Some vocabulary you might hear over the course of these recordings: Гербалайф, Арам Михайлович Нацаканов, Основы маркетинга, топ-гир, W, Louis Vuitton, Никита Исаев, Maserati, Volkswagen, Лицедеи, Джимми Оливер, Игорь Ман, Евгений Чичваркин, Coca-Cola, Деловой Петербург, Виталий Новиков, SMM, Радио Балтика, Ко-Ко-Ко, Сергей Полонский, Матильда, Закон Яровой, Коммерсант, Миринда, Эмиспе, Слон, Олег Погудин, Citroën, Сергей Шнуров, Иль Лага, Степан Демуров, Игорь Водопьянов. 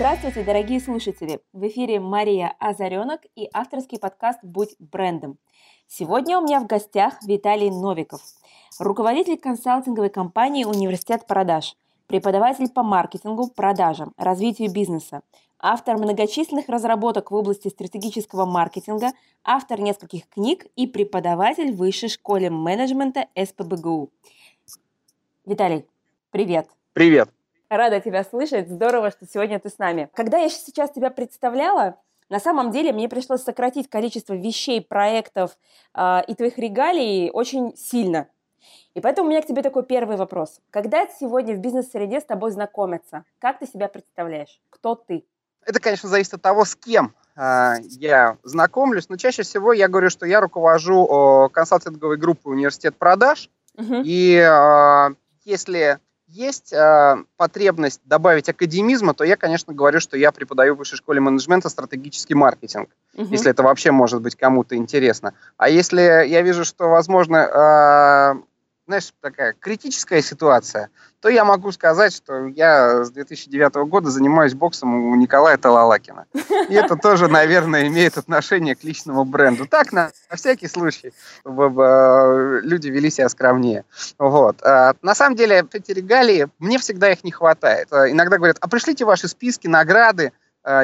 Здравствуйте, дорогие слушатели! В эфире Мария Азаренок и авторский подкаст «Будь брендом». Сегодня у меня в гостях Виталий Новиков, руководитель консалтинговой компании «Университет продаж», преподаватель по маркетингу, продажам, развитию бизнеса, автор многочисленных разработок в области стратегического маркетинга, автор нескольких книг и преподаватель в Высшей школе менеджмента СПБГУ. Виталий, привет! Привет! Рада тебя слышать, здорово, что сегодня ты с нами. Когда я сейчас тебя представляла, на самом деле мне пришлось сократить количество вещей, проектов и твоих регалий очень сильно. И поэтому у меня к тебе такой первый вопрос. Когда сегодня в бизнес-среде с тобой знакомятся, как ты себя представляешь? Кто ты? Это, конечно, зависит от того, с кем я знакомлюсь, но чаще всего я говорю, что я руковожу консалтинговой группой «Университет продаж», и если есть потребность добавить академизма, то я, конечно, говорю, что я преподаю в Высшей школе менеджмента стратегический маркетинг, если это вообще может быть кому-то интересно. А если я вижу, что, возможно, знаешь, такая критическая ситуация, то я могу сказать, что я с 2009 года занимаюсь боксом у Николая Талалакина. И это тоже, наверное, имеет отношение к личному бренду. Так, на всякий случай, чтобы люди вели себя скромнее. Вот. На самом деле, эти регалии, мне всегда их не хватает. Иногда говорят, а пришлите ваши списки, награды,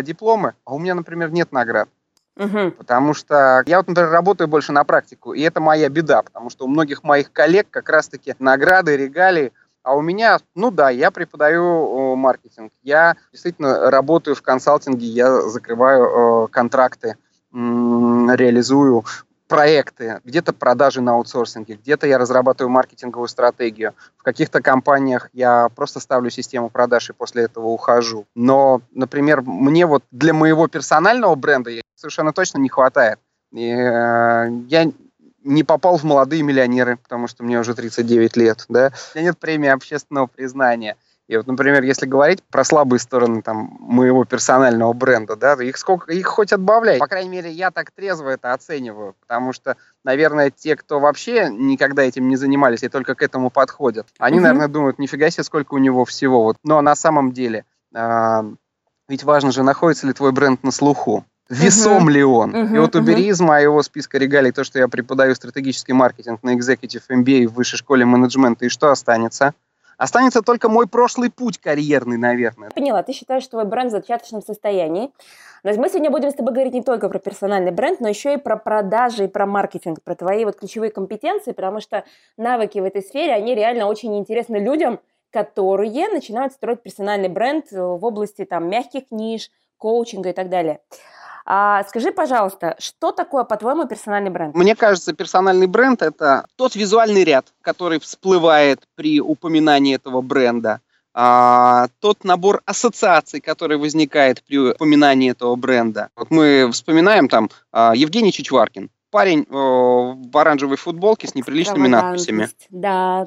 дипломы. А у меня, например, нет наград. Потому что я, например, работаю больше на практику, и это моя беда, потому что у многих моих коллег как раз-таки награды, регалии, а у меня, ну да, я преподаю маркетинг, я действительно работаю в консалтинге, я закрываю контракты, реализую проекты, где-то продажи на аутсорсинге, где-то я разрабатываю маркетинговую стратегию, в каких-то компаниях я просто ставлю систему продаж и после этого ухожу. Но, например, мне вот для моего персонального бренда совершенно точно не хватает. И, я не попал в «Молодые миллионеры», потому что мне уже 39 лет, да? У меня нет премии общественного признания. И вот, например, если говорить про слабые стороны там, моего персонального бренда, да, их хоть отбавляй. По крайней мере, я так трезво это оцениваю, потому что, наверное, те, кто вообще никогда этим не занимались и только к этому подходят, они, наверное, думают, нифига себе, сколько у него всего. Вот. Но на самом деле, ведь важно же, находится ли твой бренд на слуху. Весом ли он? И вот убери из моего списка регалий то, что я преподаю стратегический маркетинг на Executive MBA в Высшей школе менеджмента, и что останется? Останется только мой прошлый путь карьерный, наверное. Поняла, ты считаешь, что твой бренд в зачаточном состоянии. Но мы сегодня будем с тобой говорить не только про персональный бренд, но еще и про продажи, и про маркетинг, про твои вот ключевые компетенции, потому что навыки в этой сфере, они реально очень интересны людям, которые начинают строить персональный бренд в области там, мягких ниш, коучинга и так далее. Скажи, пожалуйста, что такое, по-твоему, персональный бренд? Мне кажется, персональный бренд – это тот визуальный ряд, который всплывает при упоминании этого бренда, тот набор ассоциаций, который возникает при упоминании этого бренда. Вот мы вспоминаем там Евгений Чичваркин. Парень в оранжевой футболке с неприличными надписями. Да.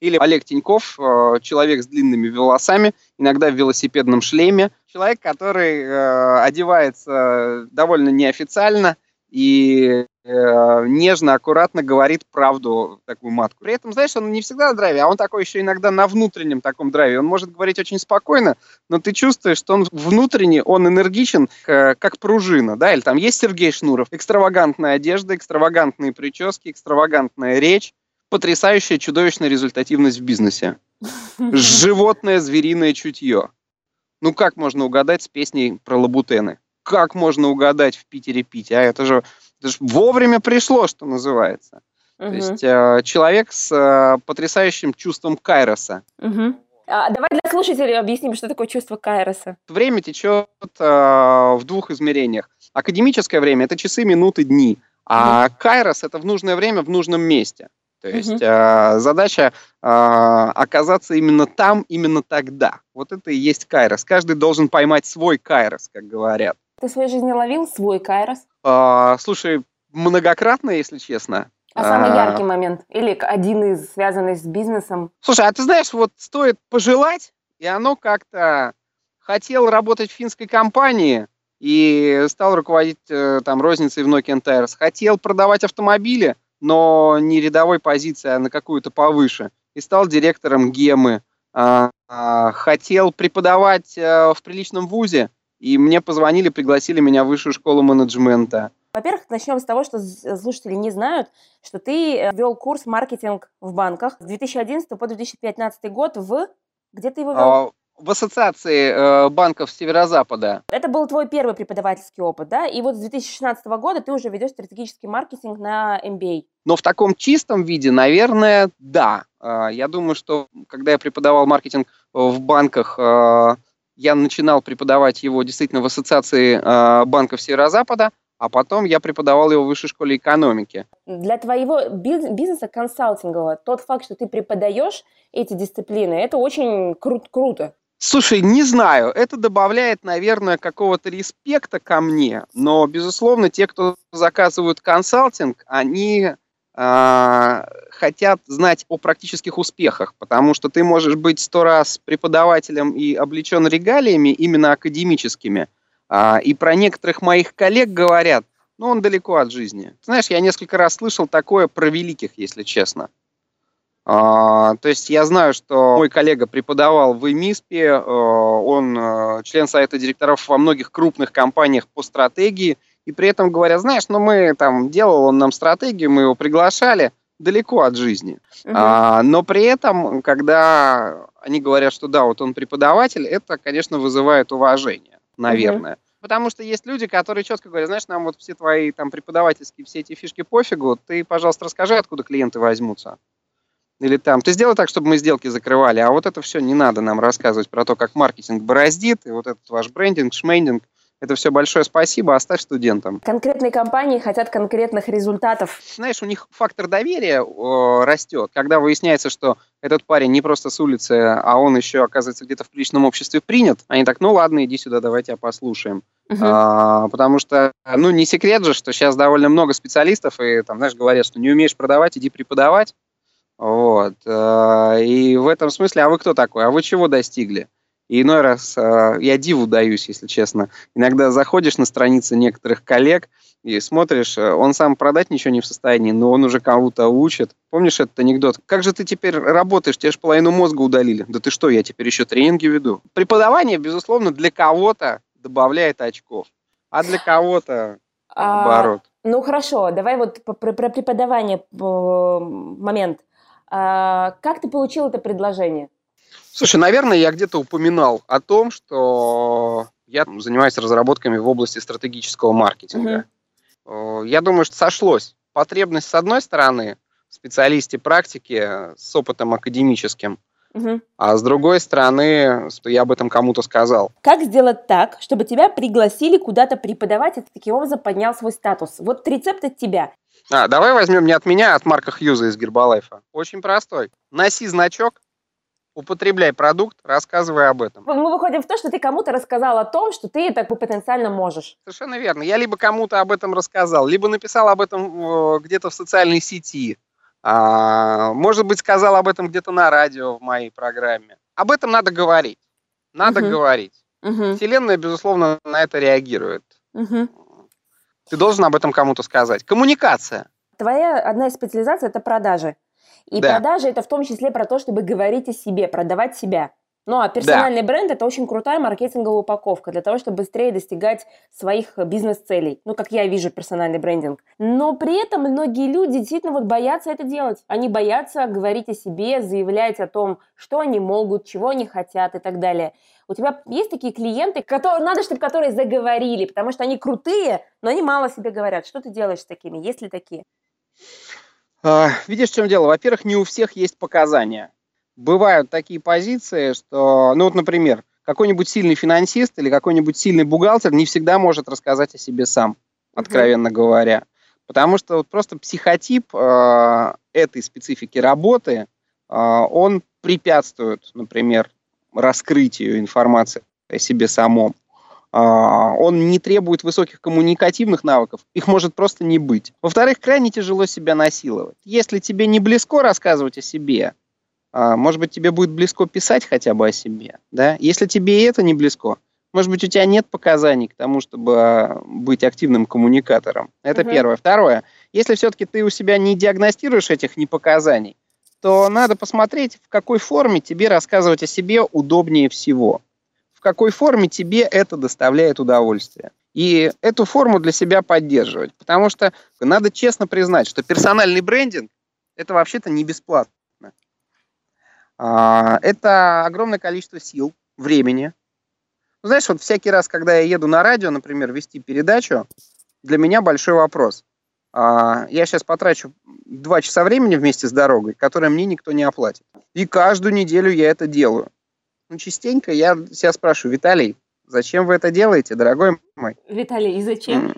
Или Олег Тиньков, человек с длинными волосами, иногда в велосипедном шлеме. Человек, который одевается довольно неофициально и нежно, аккуратно говорит правду, такую матку. При этом, знаешь, он не всегда на драйве, а он такой еще иногда на внутреннем таком драйве. Он может говорить очень спокойно, но ты чувствуешь, что он внутренне, он энергичен, как пружина, да, или там есть Сергей Шнуров. Экстравагантная одежда, экстравагантные прически, экстравагантная речь, потрясающая чудовищная результативность в бизнесе. Животное звериное чутье. Ну как можно угадать с песней про лабутены? Как можно угадать в Питере-Пить? А это же вовремя пришло, что называется. То есть человек с потрясающим чувством кайроса. Давай для слушателей объясним, что такое чувство кайроса. Время течет в двух измерениях. Академическое время – это часы, минуты, дни. А кайрос – это в нужное время в нужном месте. То есть задача оказаться именно там, именно тогда. Вот это и есть кайрос. Каждый должен поймать свой кайрос, как говорят. Ты в своей жизни ловил свой кайрос? Слушай, многократно, если честно. А самый яркий момент? Или один из, связанный с бизнесом? Слушай, а ты знаешь, вот стоит пожелать, и оно как-то... Хотел работать в финской компании и стал руководить там розницей в Nokian Tyres. Хотел продавать автомобили, но не рядовой позиции, а на какую-то повыше. И стал директором Гемы. Хотел преподавать в приличном вузе, и мне позвонили, пригласили меня в высшую школу менеджмента. Во-первых, начнем с того, что слушатели не знают, что ты вел курс «Маркетинг в банках» с 2011 по 2015 год в... Где ты его вел? В Ассоциации банков Северо-Запада. Это был твой первый преподавательский опыт, да? И вот с 2016 года ты уже ведешь стратегический маркетинг на MBA. Но в таком чистом виде, наверное, да. Я думаю, что когда я преподавал маркетинг в банках, я начинал преподавать его действительно в Ассоциации банков Северо-Запада, а потом я преподавал его в Высшей школе экономики. Для твоего бизнеса консалтингового тот факт, что ты преподаешь эти дисциплины, это очень круто. Слушай, не знаю, это добавляет, наверное, какого-то респекта ко мне, но, безусловно, те, кто заказывают консалтинг, они хотят знать о практических успехах, потому что ты можешь быть 100 раз преподавателем и облечен регалиями именно академическими, и про некоторых моих коллег говорят, ну, он далеко от жизни. Знаешь, я несколько раз слышал такое про великих, если честно. То есть я знаю, что мой коллега преподавал в Эмиспе, он член совета директоров во многих крупных компаниях по стратегии, и при этом говорят, знаешь, ну мы там, делал он нам стратегию, мы его приглашали, далеко от жизни. Но при этом, когда они говорят, что да, вот он преподаватель, это, конечно, вызывает уважение, наверное. Потому что есть люди, которые четко говорят, знаешь, нам вот все твои там преподавательские, все эти фишки пофигу, ты, пожалуйста, расскажи, откуда клиенты возьмутся. Или там, ты сделай так, чтобы мы сделки закрывали, а вот это все не надо нам рассказывать про то, как маркетинг бороздит, и вот этот ваш брендинг, шмендинг, это все большое спасибо, оставь студентам. Конкретные компании хотят конкретных результатов. Знаешь, у них фактор доверия растет, когда выясняется, что этот парень не просто с улицы, а он еще, оказывается, где-то в приличном обществе принят. Они так, ну ладно, иди сюда, давай тебя послушаем. Потому что, ну не секрет же, что сейчас довольно много специалистов, и там, знаешь, говорят, что не умеешь продавать, иди преподавать. Вот. И в этом смысле, а вы кто такой? А вы чего достигли? И иной раз я диву даюсь, если честно. Иногда заходишь на страницы некоторых коллег и смотришь, он сам продать ничего не в состоянии, но он уже кого-то учит. Помнишь этот анекдот? Как же ты теперь работаешь? Тебе же половину мозга удалили. Да ты что, я теперь еще тренинги веду. Преподавание, безусловно, для кого-то добавляет очков, а для кого-то наоборот. Ну хорошо, давай вот про преподавание момент. Как ты получил это предложение? Слушай, наверное, я где-то упоминал о том, что я занимаюсь разработками в области стратегического маркетинга. Я думаю, что сошлось. Потребность, с одной стороны, в специалисте практики с опытом академическим, а с другой стороны, что я об этом кому-то сказал. Как сделать так, чтобы тебя пригласили куда-то преподавать, и ты таким образом поднял свой статус? Вот рецепт от тебя. Давай возьмем не от меня, а от Марка Хьюза из Гербалайфа. Очень простой. Носи значок, употребляй продукт, рассказывай об этом. Мы выходим в то, что ты кому-то рассказал о том, что ты так потенциально можешь. Совершенно верно. Я либо кому-то об этом рассказал, либо написал об этом где-то в социальной сети. Может быть, сказал об этом где-то на радио в моей программе. Об этом надо говорить. Надо говорить. Вселенная, безусловно, на это реагирует. Ты должен об этом кому-то сказать. Коммуникация. Твоя одна из специализаций – это продажи. И продажи – это в том числе про то, чтобы говорить о себе, продавать себя. Ну, а персональный бренд – это очень крутая маркетинговая упаковка для того, чтобы быстрее достигать своих бизнес-целей. Ну, как я вижу персональный брендинг. Но при этом многие люди действительно вот боятся это делать. Они боятся говорить о себе, заявлять о том, что они могут, чего они хотят и так далее. У тебя есть такие клиенты, которые, надо, чтобы которые заговорили, потому что они крутые, но они мало о себе говорят. Что ты делаешь с такими? Есть ли такие? Видишь, в чем дело? Во-первых, не у всех есть показания. Бывают такие позиции, что, ну вот, например, какой-нибудь сильный финансист или какой-нибудь сильный бухгалтер не всегда может рассказать о себе сам, откровенно говоря. Потому что вот просто психотип этой специфики работы, он препятствует, например, раскрытию информации о себе самом. Он не требует высоких коммуникативных навыков, их может просто не быть. Во-вторых, крайне тяжело себя насиловать. Если тебе не близко рассказывать о себе, может быть, тебе будет близко писать хотя бы о себе, да? Если тебе и это не близко, может быть, у тебя нет показаний к тому, чтобы быть активным коммуникатором. Это первое. Второе, если все-таки ты у себя не диагностируешь этих непоказаний, то надо посмотреть, в какой форме тебе рассказывать о себе удобнее всего, в какой форме тебе это доставляет удовольствие. И эту форму для себя поддерживать. Потому что надо честно признать, что персональный брендинг – это вообще-то не бесплатно. Это огромное количество сил, времени. Знаешь, вот всякий раз, когда я еду на радио, например, вести передачу, для меня большой вопрос. Я сейчас потрачу 2 часа времени вместе с дорогой, которые мне никто не оплатит. И каждую неделю я это делаю. Ну, частенько я себя спрашиваю: Виталий, зачем вы это делаете, дорогой мой? Виталий, и зачем?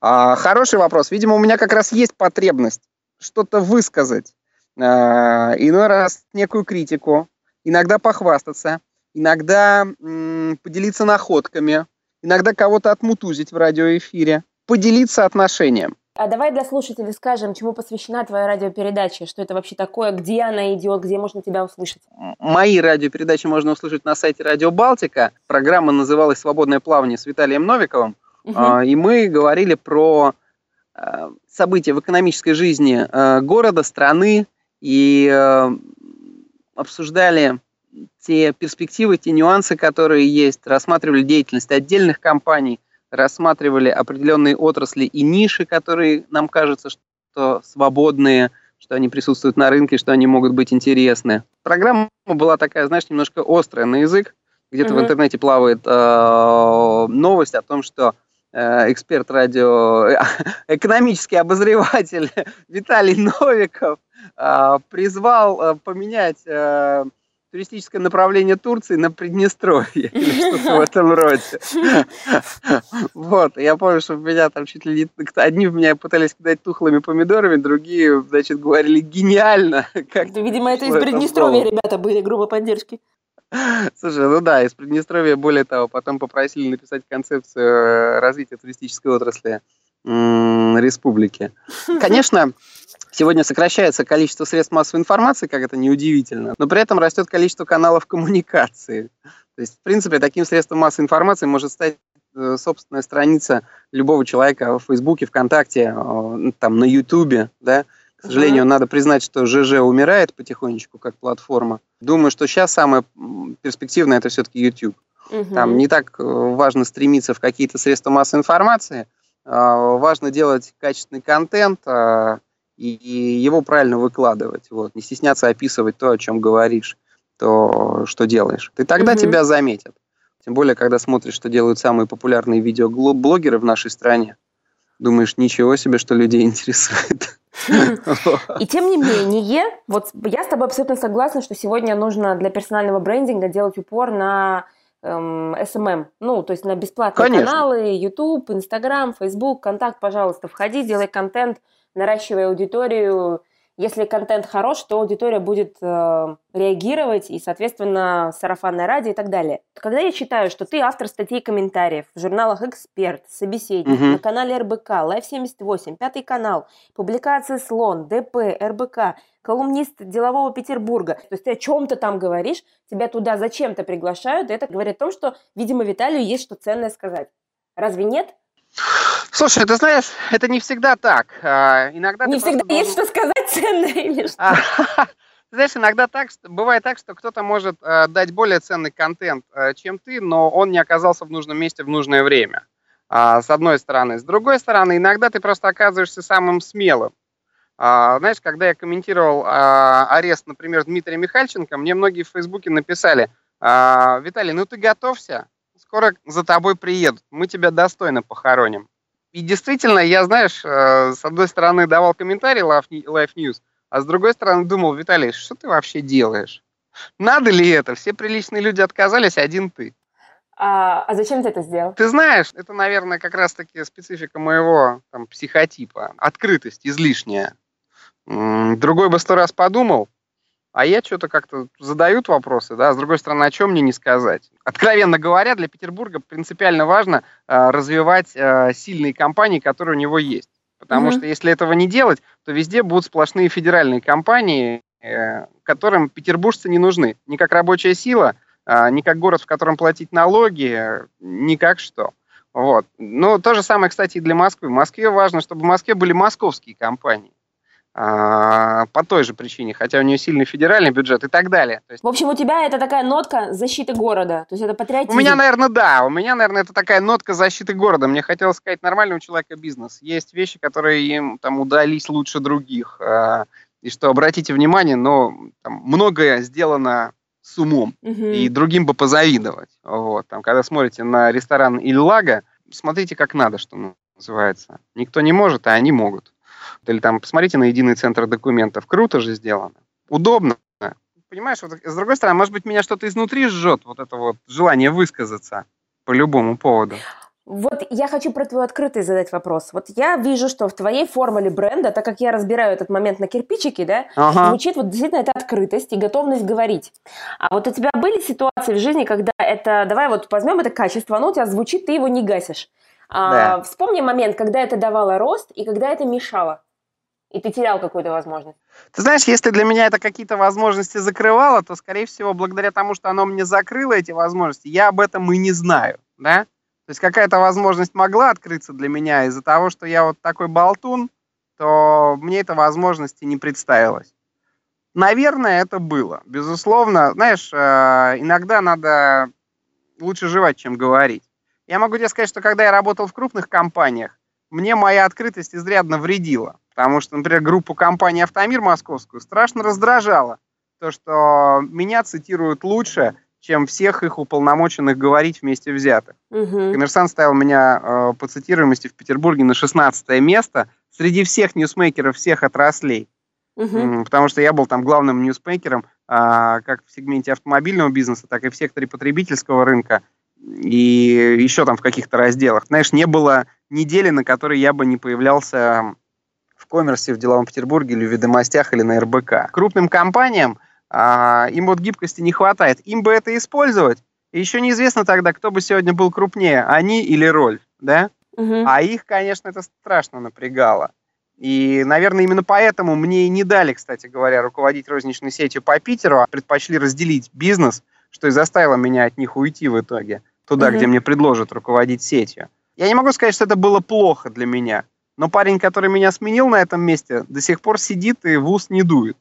Хороший вопрос. Видимо, у меня как раз есть потребность что-то высказать. Иной раз некую критику, иногда похвастаться, иногда поделиться находками, иногда кого-то отмутузить в радиоэфире, поделиться отношением. А давай для слушателей скажем, чему посвящена твоя радиопередача, что это вообще такое, где она идет, где можно тебя услышать? Мои радиопередачи можно услышать на сайте Радио Балтика. Программа называлась «Свободное плавание» с Виталием Новиковым. И мы говорили про события в экономической жизни города, страны и обсуждали те перспективы, те нюансы, которые есть, рассматривали деятельность отдельных компаний, рассматривали определенные отрасли и ниши, которые нам кажется, что свободные, что они присутствуют на рынке, что они могут быть интересны. Программа была такая, знаешь, немножко острая на язык. Где-то в интернете плавает новость о том, что эксперт радио, экономический обозреватель Виталий Новиков призвал поменять туристическое направление Турции на Приднестровье или что-то в этом роде. Вот, я помню, что меня там чуть ли не... Одни меня пытались кидать тухлыми помидорами, другие, значит, говорили гениально. Видимо, это из Приднестровья ребята были, группа поддержки. Слушай, ну да, из Приднестровья, более того, потом попросили написать концепцию развития туристической отрасли республики. Конечно, сегодня сокращается количество средств массовой информации, как это неудивительно, но при этом растет количество каналов коммуникации. То есть, в принципе, таким средством массовой информации может стать собственная страница любого человека в Фейсбуке, ВКонтакте, там, на Ютубе, да. К сожалению, надо признать, что ЖЖ умирает потихонечку как платформа. Думаю, что сейчас самое перспективное – это все-таки YouTube. Там не так важно стремиться в какие-то средства массовой информации, важно делать качественный контент и его правильно выкладывать. Вот. Не стесняться описывать то, о чем говоришь, то, что делаешь. И тогда тебя заметят. Тем более, когда смотришь, что делают самые популярные видеоблогеры в нашей стране, думаешь, ничего себе, что людей интересует. И тем не менее, вот я с тобой абсолютно согласна, что сегодня нужно для персонального брендинга делать упор на SMM, ну, то есть на бесплатные каналы, YouTube, Instagram, Facebook, ВКонтакт, пожалуйста, входи, делай контент, наращивай аудиторию. Если контент хорош, то аудитория будет реагировать и, соответственно, сарафанное радио и так далее. Когда я читаю, что ты автор статей и комментариев в журналах «Эксперт», «Собеседник», на канале РБК, «Лайв 78», «Пятый канал», публикации «Слон», «ДП», «РБК», колумнист «Делового Петербурга». То есть ты о чем-то там говоришь, тебя туда зачем-то приглашают, и это говорит о том, что, видимо, Виталию есть что ценное сказать. Разве нет? Слушай, ты знаешь, это не всегда так. Иногда не всегда есть что сказать ценное или что? Знаешь, иногда так, бывает так, что кто-то может дать более ценный контент, чем ты, но он не оказался в нужном месте в нужное время, с одной стороны. С другой стороны, иногда ты просто оказываешься самым смелым. Знаешь, когда я комментировал арест, например, Дмитрия Михальченко, мне многие в Фейсбуке написали: «Виталий, ну ты готовься, скоро за тобой приедут, мы тебя достойно похороним». И действительно, я, знаешь, с одной стороны давал комментарий Life News, а с другой стороны думал: Виталий, что ты вообще делаешь? Надо ли это? Все приличные люди отказались, один ты. А зачем ты это сделал? Ты знаешь, это, наверное, как раз-таки специфика моего там психотипа. Открытость излишняя. Другой бы 100 раз подумал, а я что-то как-то задают вопросы, да, с другой стороны, о чем мне не сказать? Откровенно говоря, для Петербурга принципиально важно развивать сильные компании, которые у него есть. Потому что если этого не делать, то везде будут сплошные федеральные компании, которым петербуржцы не нужны. Ни как рабочая сила, ни как город, в котором платить налоги, ни как что. Вот. Ну, то же самое, кстати, и для Москвы. В Москве важно, чтобы в Москве были московские компании. по той же причине, хотя у нее сильный федеральный бюджет и так далее. То есть... В общем, у тебя это такая нотка защиты города, то есть это патриотизм. У меня, наверное, да, у меня, наверное, это такая нотка защиты города. Мне хотелось сказать, нормальный у человека бизнес. Есть вещи, которые им там удались лучше других. И что, обратите внимание, но там многое сделано с умом, и другим бы позавидовать. Вот, там, когда смотрите на ресторан «Иль Лага», смотрите, как надо, что называется. Никто не может, а они могут. Или там посмотрите на Единый центр документов. Круто же сделано. Удобно. Понимаешь, вот, с другой стороны, может быть, меня что-то изнутри жжет, вот это вот желание высказаться по любому поводу. Вот я хочу про твою открытость задать вопрос. Вот я вижу, что в твоей формуле бренда, так как я разбираю этот момент на кирпичики, да, звучит вот действительно эта открытость и готовность говорить. А вот у тебя были ситуации в жизни, когда это, давай вот возьмем это качество, оно у тебя звучит, ты его не гасишь. Да. Вспомни момент, когда это давало рост и когда это мешало, и ты терял какую-то возможность. Ты знаешь, если для меня это какие-то возможности закрывало, то, скорее всего, благодаря тому, что оно мне закрыло эти возможности, я об этом и не знаю, да? То есть какая-то возможность могла открыться для меня из-за того, что я вот такой болтун, то мне эта возможность и не представилась. Наверное, это было. Безусловно, знаешь, иногда надо лучше жевать, чем говорить. Я могу тебе сказать, что когда я работал в крупных компаниях, мне моя открытость изрядно вредила. Потому что, например, группу компании «Автомир» московскую страшно раздражало то, что меня цитируют лучше, чем всех их уполномоченных говорить вместе взятых. Коммерсант ставил меня по цитируемости в Петербурге на 16-е место среди всех ньюсмейкеров всех отраслей. Потому что я был там главным ньюсмейкером как в сегменте автомобильного бизнеса, так и в секторе потребительского рынка. И еще там в каких-то разделах. Знаешь, не было недели, на которой я бы не появлялся в «Коммерсе», в «Деловом Петербурге» или в «Ведомостях» или на РБК. Крупным компаниям им вот гибкости не хватает. Им бы это использовать. И еще неизвестно тогда, кто бы сегодня был крупнее, они или Роль, да? А их, конечно, это страшно напрягало. И, наверное, именно поэтому мне и не дали, кстати говоря, руководить розничной сетью по Питеру, а предпочли разделить бизнес, что и заставило меня от них уйти в итоге, туда, где мне предложат руководить сетью. Я не могу сказать, что это было плохо для меня, но парень, который меня сменил на этом месте, до сих пор сидит и в ус не дует.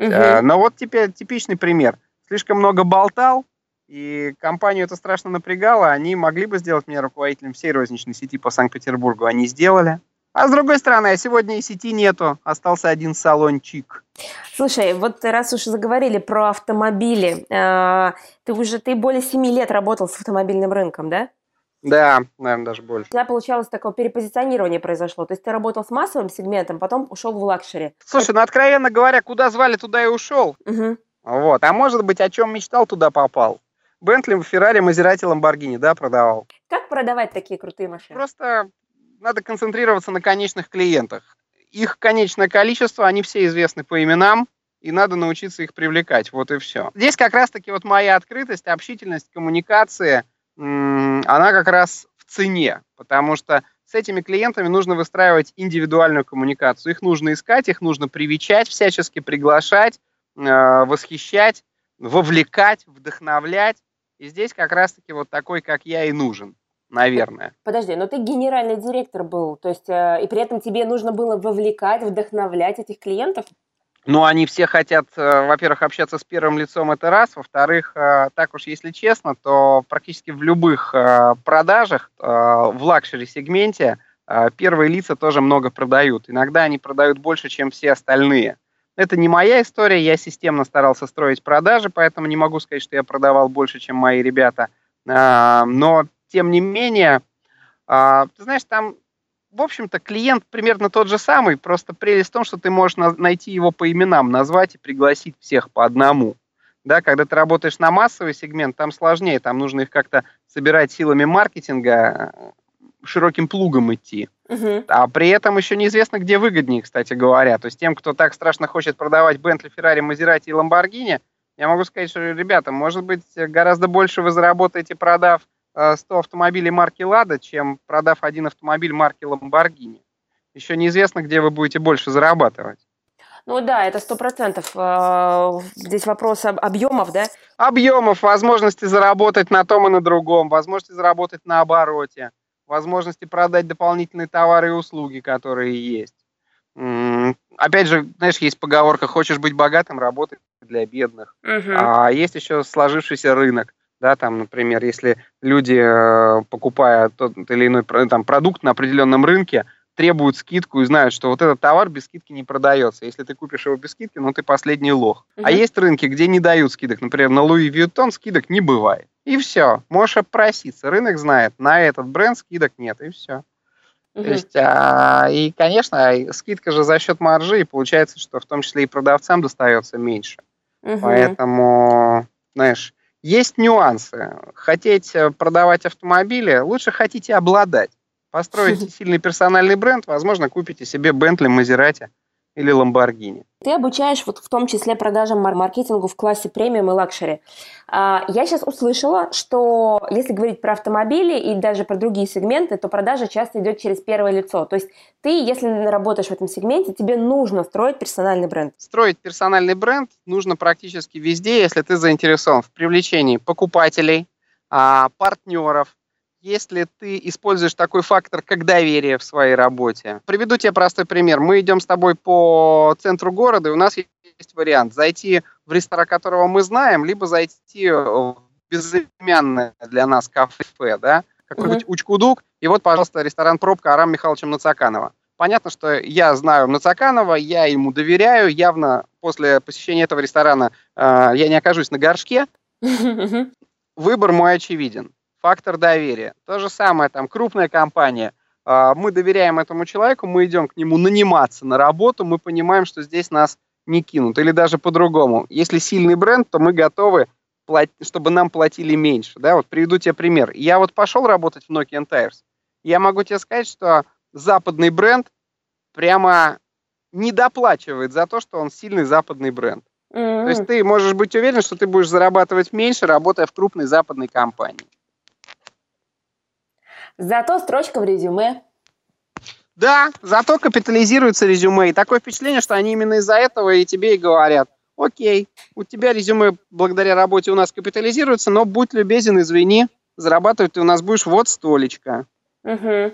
Но вот теперь типичный пример. Слишком много болтал, и компанию это страшно напрягало, они могли бы сделать меня руководителем всей розничной сети по Санкт-Петербургу, они сделали. А с другой стороны, а сегодня и сети нету, остался один салончик. Слушай, вот раз уж заговорили про автомобили, ты более 7 лет работал с автомобильным рынком, да? Да, наверное, даже больше. У тебя получалось такое перепозиционирование произошло, то есть ты работал с массовым сегментом, потом ушел в лакшери. Слушай, ну откровенно говоря, куда звали, туда и ушел. Вот, а может быть, о чем мечтал, туда попал. Bentley, Ferrari, Maserati, Lamborghini, да, продавал. Как продавать такие крутые машины? Просто... Надо концентрироваться на конечных клиентах. Их конечное количество, они все известны по именам, и надо научиться их привлекать, вот и все. Здесь как раз-таки вот моя открытость, общительность, коммуникация, она как раз в цене, потому что с этими клиентами нужно выстраивать индивидуальную коммуникацию. Их нужно искать, их нужно привечать, всячески приглашать, восхищать, вовлекать, вдохновлять. И здесь как раз-таки вот такой, как я, и нужен. Наверное. Подожди, но ты генеральный директор был, то есть, и при этом тебе нужно было вовлекать, вдохновлять этих клиентов? Ну, они все хотят, во-первых, общаться с первым лицом, это раз, во-вторых, так уж если честно, то практически в любых продажах, в лакшери-сегменте, первые лица тоже много продают. Иногда они продают больше, чем все остальные. Это не моя история, я системно старался строить продажи, поэтому не могу сказать, что я продавал больше, чем мои ребята, но... Тем не менее, ты знаешь, там, в общем-то, клиент примерно тот же самый, просто прелесть в том, что ты можешь найти его по именам, назвать и пригласить всех по одному. Да, когда ты работаешь на массовый сегмент, там сложнее, там нужно их как-то собирать силами маркетинга, широким плугом идти. А при этом еще неизвестно, где выгоднее, кстати говоря. То есть тем, кто так страшно хочет продавать Bentley, Ferrari, Maserati и Lamborghini, я могу сказать, что, ребята, может быть, гораздо больше вы заработаете, продав 100 автомобилей марки «Лада», чем продав один автомобиль марки «Ламборгини». Еще неизвестно, где вы будете больше зарабатывать. Ну да, это 100%. Здесь вопрос объемов, да? Объемов, возможности заработать на том и на другом, возможности заработать на обороте, возможности продать дополнительные товары и услуги, которые есть. опять же, знаешь, есть поговорка: хочешь быть богатым, работай для бедных. Uh-huh. А есть еще сложившийся рынок. Да, там, например, если люди, покупая тот или иной там, продукт на определенном рынке, требуют скидку и знают, что вот этот товар без скидки не продается. Если ты купишь его без скидки, ну ты последний лох. Uh-huh. А есть рынки, где не дают скидок. Например, на Луи Вьютон скидок не бывает. И все, можешь опроситься. Рынок знает, на этот бренд скидок нет, и все. Uh-huh. То есть, и, конечно, скидка же за счет маржи, и получается, что в том числе и продавцам достается меньше. Uh-huh. Поэтому, знаешь, есть нюансы. Хотеть продавать автомобили, лучше хотите обладать. Построите сильный персональный бренд, возможно, купите себе Bentley, Maserati или Lamborghini. Ты обучаешь вот в том числе продажам маркетингу в классе премиум и лакшери. Я сейчас услышала, что если говорить про автомобили и даже про другие сегменты, то продажа часто идет через первое лицо. То есть ты, если работаешь в этом сегменте, тебе нужно строить персональный бренд. Строить персональный бренд нужно практически везде, если ты заинтересован в привлечении покупателей, партнеров. Если ты используешь такой фактор, как доверие в своей работе. Приведу тебе простой пример. Мы идем с тобой по центру города, и у нас есть вариант зайти в ресторан, которого мы знаем, либо зайти в безымянное для нас кафе, да, какой-нибудь Учкудук, и вот, пожалуйста, ресторан «Пробка» Арама Михайловича Нацаканова. Понятно, что я знаю Нацаканова, я ему доверяю, явно после посещения этого ресторана я не окажусь на горшке. Выбор мой очевиден. Фактор доверия. То же самое, там, крупная компания. Мы доверяем этому человеку, мы идем к нему наниматься на работу, мы понимаем, что здесь нас не кинут. Или даже по-другому. Если сильный бренд, то мы готовы, чтобы нам платили меньше. Да? Вот приведу тебе пример. Я вот пошел работать в Nokian Tyres. Я могу тебе сказать, что западный бренд прямо недоплачивает за то, что он сильный западный бренд. Mm-hmm. То есть ты можешь быть уверен, что ты будешь зарабатывать меньше, работая в крупной западной компании. Зато строчка в резюме. Да, зато капитализируется резюме. И такое впечатление, что они именно из-за этого и тебе и говорят: окей, у тебя резюме благодаря работе у нас капитализируется, но будь любезен, извини, зарабатывать ты у нас будешь вот столечко. Угу.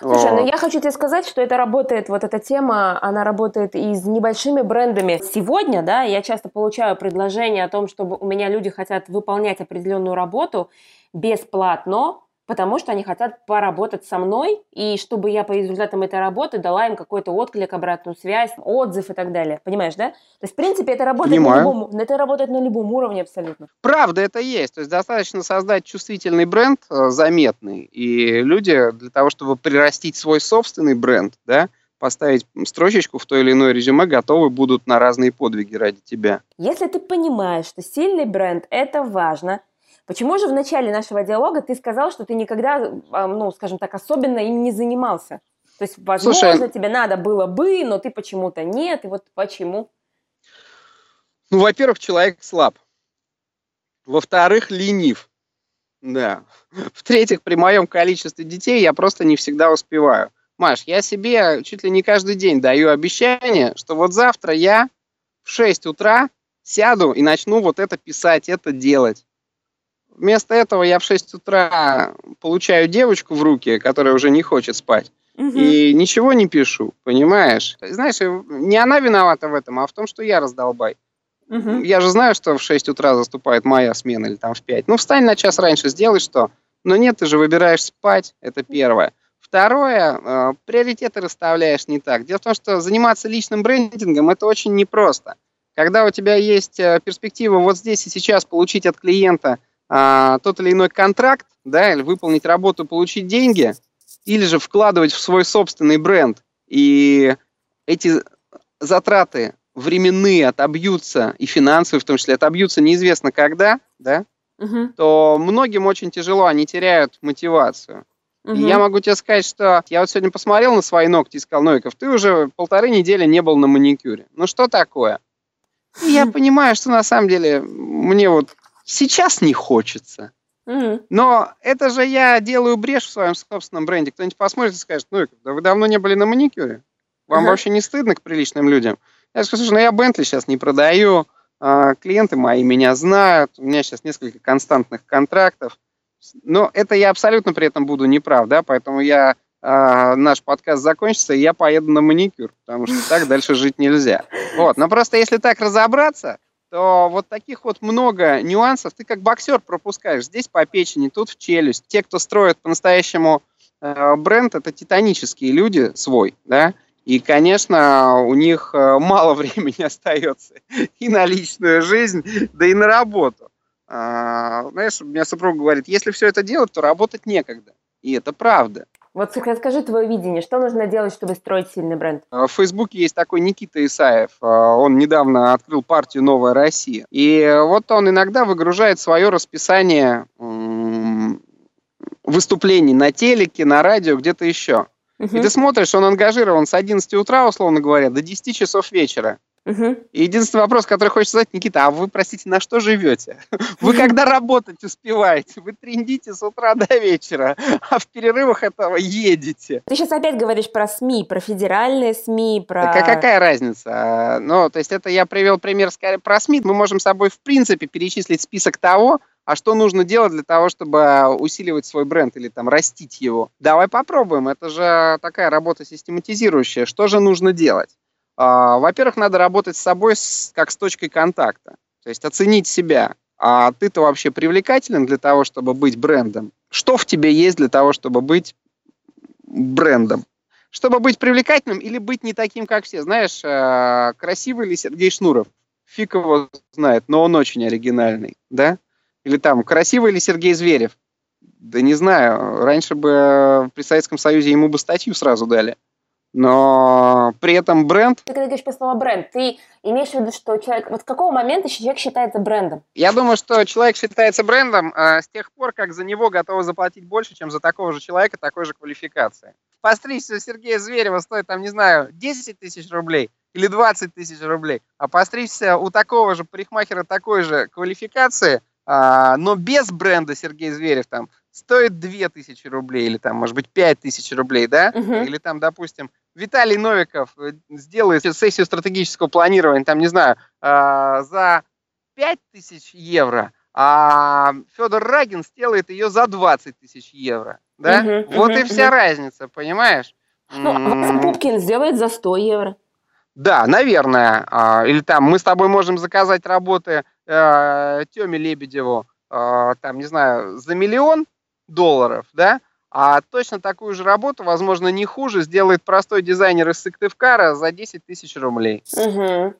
Слушай, ну я хочу тебе сказать, что это работает, вот эта тема, она работает и с небольшими брендами. Сегодня, да, я часто получаю предложение о том, чтобы у меня люди хотят выполнять определенную работу бесплатно, потому что они хотят поработать со мной, и чтобы я по результатам этой работы дала им какой-то отклик, обратную связь, отзыв и так далее. Понимаешь, да? То есть, в принципе, это работает, на любом уровне абсолютно. Правда, это есть. То есть, достаточно создать чувствительный бренд, заметный, и люди для того, чтобы прирастить свой собственный бренд, да, поставить строчечку в то или иное резюме, готовы будут на разные подвиги ради тебя. Если ты понимаешь, что сильный бренд – это важно, почему же в начале нашего диалога ты сказал, что ты никогда, ну, скажем так, особенно им не занимался? То есть, возможно, тебе надо было бы, но ты почему-то нет, и вот почему? Ну, во-первых, человек слаб. Во-вторых, ленив. Да. В-третьих, при моем количестве детей я просто не всегда успеваю. Маш, я себе чуть ли не каждый день даю обещание, что вот завтра я в 6 утра сяду и начну вот это писать, это делать. Вместо этого я в 6 утра получаю девочку в руки, которая уже не хочет спать, и ничего не пишу, понимаешь? Знаешь, не она виновата в этом, а в том, что я раздолбай. Я же знаю, что в 6 утра заступает моя смена или там в 5. Ну, встань на час раньше, сделай что. Но нет, ты же выбираешь спать, это первое. Второе, приоритеты расставляешь не так. Дело в том, что заниматься личным брендингом – это очень непросто. Когда у тебя есть перспектива вот здесь и сейчас получить от клиента тот или иной контракт, да, или выполнить работу, получить деньги, или же вкладывать в свой собственный бренд, и эти затраты временные отобьются, и финансовые в том числе отобьются неизвестно когда, да, то многим очень тяжело, они теряют мотивацию. И я могу тебе сказать, что я вот сегодня посмотрел на свои ногти и сказал: Новиков, ты уже 1,5 недели не был на маникюре. Ну что такое? И я понимаю, что на самом деле мне вот сейчас не хочется. Но это же я делаю брешь в своем собственном бренде. Кто-нибудь посмотрит и скажет: ну, да вы давно не были на маникюре. Вам вообще не стыдно к приличным людям? Я скажу: слушай, ну я Bentley сейчас не продаю, клиенты мои меня знают, у меня сейчас несколько константных контрактов. Но это я абсолютно при этом буду неправ, да, поэтому я наш подкаст закончится, и я поеду на маникюр, потому что так дальше жить нельзя. Вот. Но просто если так разобраться, то вот таких вот много нюансов. Ты как боксер пропускаешь. Здесь по печени, тут в челюсть. Те, кто строят по-настоящему бренд, это титанические люди свой, да, и, конечно, у них мало времени остается и на личную жизнь, да и на работу. Знаешь, у меня супруга говорит, если все это делать, то работать некогда. И это правда. Вот, Саша, расскажи твое видение, что нужно делать, чтобы строить сильный бренд? В Фейсбуке есть такой Никита Исаев, он недавно открыл партию «Новая Россия». И вот он иногда выгружает свое расписание выступлений на телеке, на радио, где-то еще. И ты смотришь, он ангажирован с 11 утра, условно говоря, до 10 часов вечера. И единственный вопрос, который хочется задать, Никита, а вы, простите, на что живете? Вы когда работать успеваете? Вы трындите с утра до вечера, а в перерывах этого едете. Ты сейчас опять говоришь про СМИ, про федеральные СМИ, про... Так а какая разница? Ну, то есть это я привел пример скорее про СМИ. Мы можем с собой, в принципе, перечислить список того, а что нужно делать для того, чтобы усиливать свой бренд или там растить его. Давай попробуем. Это же такая работа систематизирующая. Что же нужно делать? Во-первых, надо работать с собой как с точкой контакта. То есть оценить себя. А ты-то вообще привлекателен для того, чтобы быть брендом? Что в тебе есть для того, чтобы быть брендом? Чтобы быть привлекательным или быть не таким, как все? Знаешь, красивый ли Сергей Шнуров? Фиг его знает, но он очень оригинальный, да? Или там, красивый ли Сергей Зверев? Да не знаю, раньше бы при Советском Союзе ему бы статью сразу дали. Но при этом бренд... Ты когда говоришь про слово бренд, ты имеешь в виду, что человек... Вот с какого момента человек считается брендом? Я думаю, что человек считается брендом с тех пор, как за него готовы заплатить больше, чем за такого же человека такой же квалификации. Постричься Сергея Зверева стоит, там, не знаю, 10 тысяч рублей или 20 тысяч рублей, а постричься у такого же парикмахера такой же квалификации... но без бренда Сергей Зверев там стоит 2000 рублей или там, может быть, 5000 рублей, да? Или там, допустим, Виталий Новиков сделает сессию стратегического планирования, там, не знаю, за 5000 евро, а Федор Рагин сделает ее за 20 тысяч евро, да? Вот и вся разница, понимаешь? Ну, а Пупкин сделает за 100 евро. Да, наверное. Или там мы с тобой можем заказать работы Тёме Лебедеву, там, не знаю, за $1 миллион, да, а точно такую же работу, возможно, не хуже, сделает простой дизайнер из Сыктывкара за 10 тысяч рублей.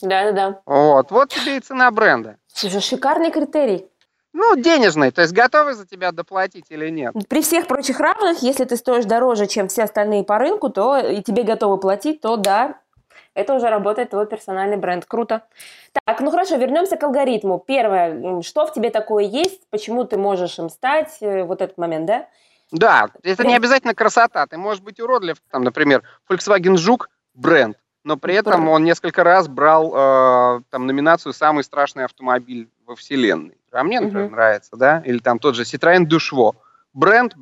Да-да-да. Вот тебе и цена бренда. Слушай, шикарный критерий. Ну, денежный, то есть готовы за тебя доплатить или нет. При всех прочих равных, если ты стоишь дороже, чем все остальные по рынку, то и тебе готовы платить, то да. Это уже работает твой персональный бренд. Круто. Так, ну хорошо, вернемся к алгоритму. Первое, что в тебе такое есть, почему ты можешь им стать, вот этот момент, да? Да, это не обязательно красота. Ты можешь быть уродлив, там, например, Volkswagen Жук – бренд, но при этом он несколько раз брал там, номинацию «Самый страшный автомобиль во вселенной». А мне, например, нравится, да? Или там тот же Citroën Дюшво. Бренд.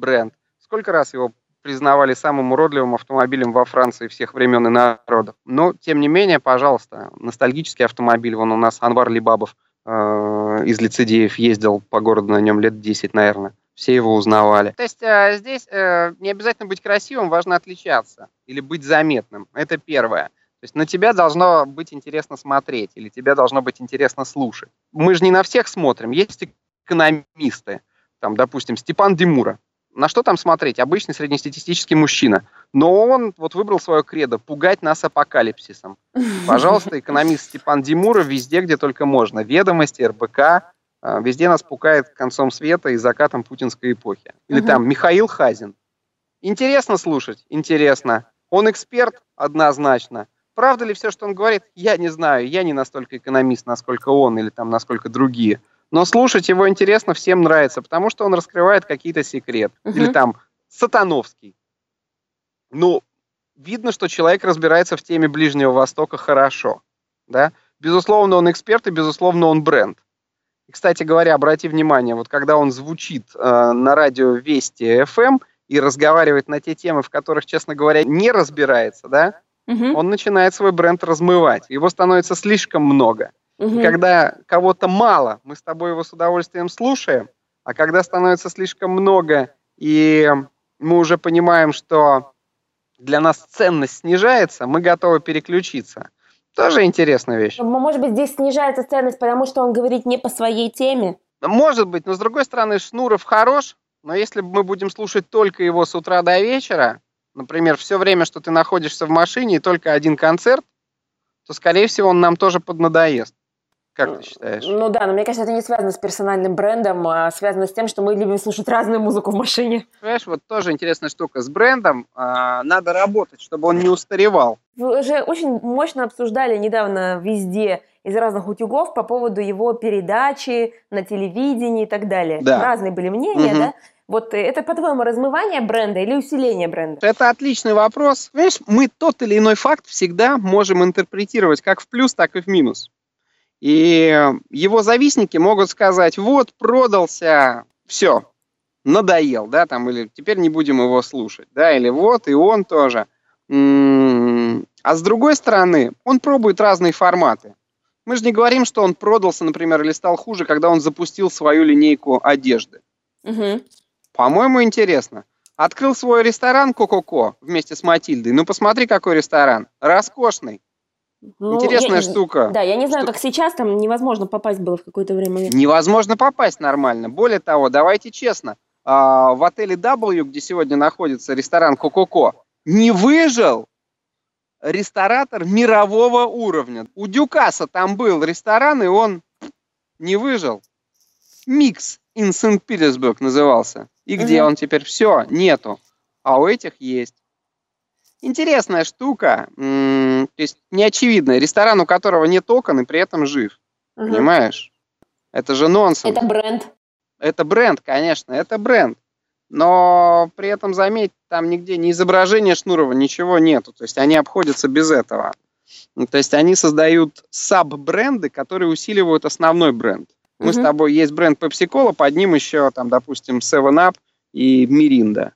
Сколько раз его признавали самым уродливым автомобилем во Франции всех времен и народов. Но, тем не менее, пожалуйста, ностальгический автомобиль. Вон у нас Анвар Либабов из Лицедеев ездил по городу на нем лет 10, наверное. Все его узнавали. То есть здесь не обязательно быть красивым, важно отличаться или быть заметным. Это первое. То есть на тебя должно быть интересно смотреть или тебя должно быть интересно слушать. Мы же не на всех смотрим. Есть экономисты, там, допустим, Степан Демура. На что там смотреть? Обычный среднестатистический мужчина. Но он вот выбрал свое кредо – пугать нас апокалипсисом. Пожалуйста, экономист Степан Демуров везде, где только можно. Ведомости, РБК, везде нас пугает концом света и закатом путинской эпохи. Или там Михаил Хазин. Интересно слушать? Интересно. Он эксперт? Однозначно. Правда ли все, что он говорит? Я не знаю. Я не настолько экономист, насколько он или там насколько другие. Но слушать его интересно, всем нравится, потому что он раскрывает какие-то секреты. Или там Сатановский. Ну, видно, что человек разбирается в теме Ближнего Востока хорошо. Да? Безусловно, он эксперт и, безусловно, он бренд. И, кстати говоря, обрати внимание, вот когда он звучит на радио Вести ФМ и разговаривает на те темы, в которых, честно говоря, не разбирается, да? Он начинает свой бренд размывать. Его становится слишком много. Когда кого-то мало, мы с тобой его с удовольствием слушаем, а когда становится слишком много, и мы уже понимаем, что для нас ценность снижается, мы готовы переключиться. Тоже интересная вещь. Может быть, здесь снижается ценность, потому что он говорит не по своей теме? Может быть, но с другой стороны, Шнуров хорош, но если мы будем слушать только его с утра до вечера, например, все время, что ты находишься в машине, и только один концерт, то, скорее всего, он нам тоже поднадоест. Как ты считаешь? Ну да, но мне кажется, это не связано с персональным брендом, а связано с тем, что мы любим слушать разную музыку в машине. Понимаешь, вот тоже интересная штука с брендом. Надо работать, чтобы он не устаревал. Вы же очень мощно обсуждали недавно везде из разных утюгов по поводу его передачи на телевидении и так далее. Да. Разные были мнения, да? Вот это, по-твоему, размывание бренда или усиление бренда? Это отличный вопрос. Понимаешь, мы тот или иной факт всегда можем интерпретировать как в плюс, так и в минус. И его завистники могут сказать: вот, продался, все, надоел, да, там, или теперь не будем его слушать, да, или вот, и он тоже. А с другой стороны, он пробует разные форматы. Мы же не говорим, что он продался, например, или стал хуже, когда он запустил свою линейку одежды. Угу. По-моему, интересно. Открыл свой ресторан Ко-Ко-Ко вместе с Матильдой. Ну, посмотри, какой ресторан. Роскошный. Ну, интересная штука. Да, я не знаю, как сейчас, там невозможно попасть было в какое-то время. Невозможно попасть нормально. Более того, давайте честно, в отеле W, где сегодня находится ресторан Ко-Ко-Ко, не выжил ресторатор мирового уровня. У Дюкаса там был ресторан, и он не выжил. Микс in Санкт-Петербург назывался. И где он теперь? Все, нету. А у этих есть. Интересная штука, то есть неочевидная. Ресторан, у которого нет окон и при этом жив, понимаешь? Это же нонсенс. Это бренд. Это бренд, конечно, это бренд. Но при этом, заметь, там нигде ни изображения Шнурова, ничего нету. То есть они обходятся без этого. То есть они создают саб-бренды, которые усиливают основной бренд. Мы с тобой, есть бренд Pepsi-Cola, под ним еще, там, допустим, 7up и Миринда.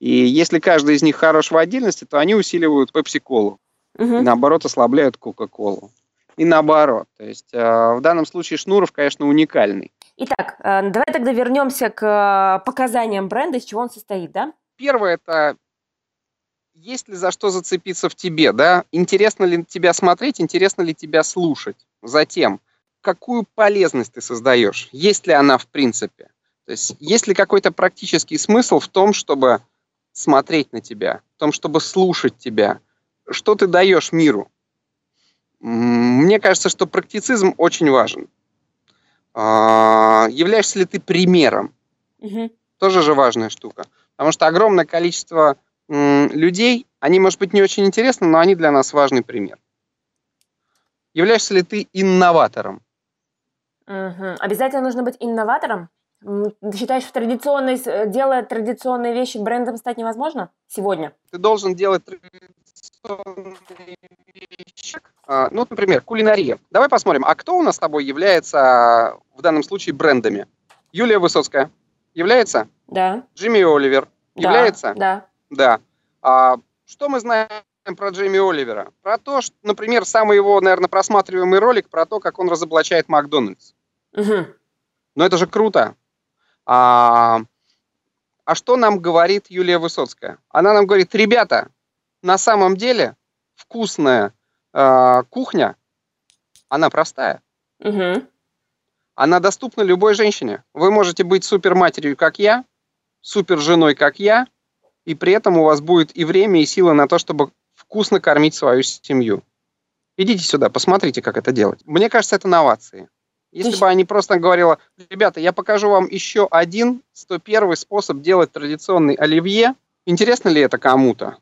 И если каждый из них хорош в отдельности, то они усиливают Pepsi-Cola. И наоборот, ослабляют Coca-Cola. И наоборот. То есть в данном случае Шнуров, конечно, уникальный. Итак, давай тогда вернемся к показаниям бренда, из чего он состоит, да? Первое – это есть ли за что зацепиться в тебе, да? Интересно ли тебя смотреть, интересно ли тебя слушать. Затем, какую полезность ты создаешь? Есть ли она в принципе? То есть есть ли какой-то практический смысл в том, чтобы смотреть на тебя, в том, чтобы слушать тебя, что ты даешь миру. Мне кажется, что практицизм очень важен. Являешься ли ты примером? Тоже же важная штука. Потому что огромное количество людей, они, может быть, не очень интересны, но они для нас важный пример. Являешься ли ты инноватором? Обязательно нужно быть инноватором? Ты считаешь, делая традиционные вещи брендом стать невозможно сегодня? Ты должен делать традиционные вещи. Ну, например, кулинария. Давай посмотрим, а кто у нас с тобой является в данном случае брендами? Юлия Высоцкая является? Да. Джимми Оливер является? Да. Да. Что мы знаем про Джимми Оливера? Про то, что, например, самый его, наверное, просматриваемый ролик про то, как он разоблачает Макдональдс. Но это же круто. А что нам говорит Юлия Высоцкая? Она нам говорит: ребята, на самом деле вкусная кухня, она простая. Она доступна любой женщине. Вы можете быть суперматерью, как я, суперженой, как я, и при этом у вас будет и время, и сила на то, чтобы вкусно кормить свою семью. Идите сюда, посмотрите, как это делать. Мне кажется, это новации. Если бы они просто говорила: ребята, я покажу вам еще один 101-й способ делать традиционный оливье. Интересно ли это кому-то?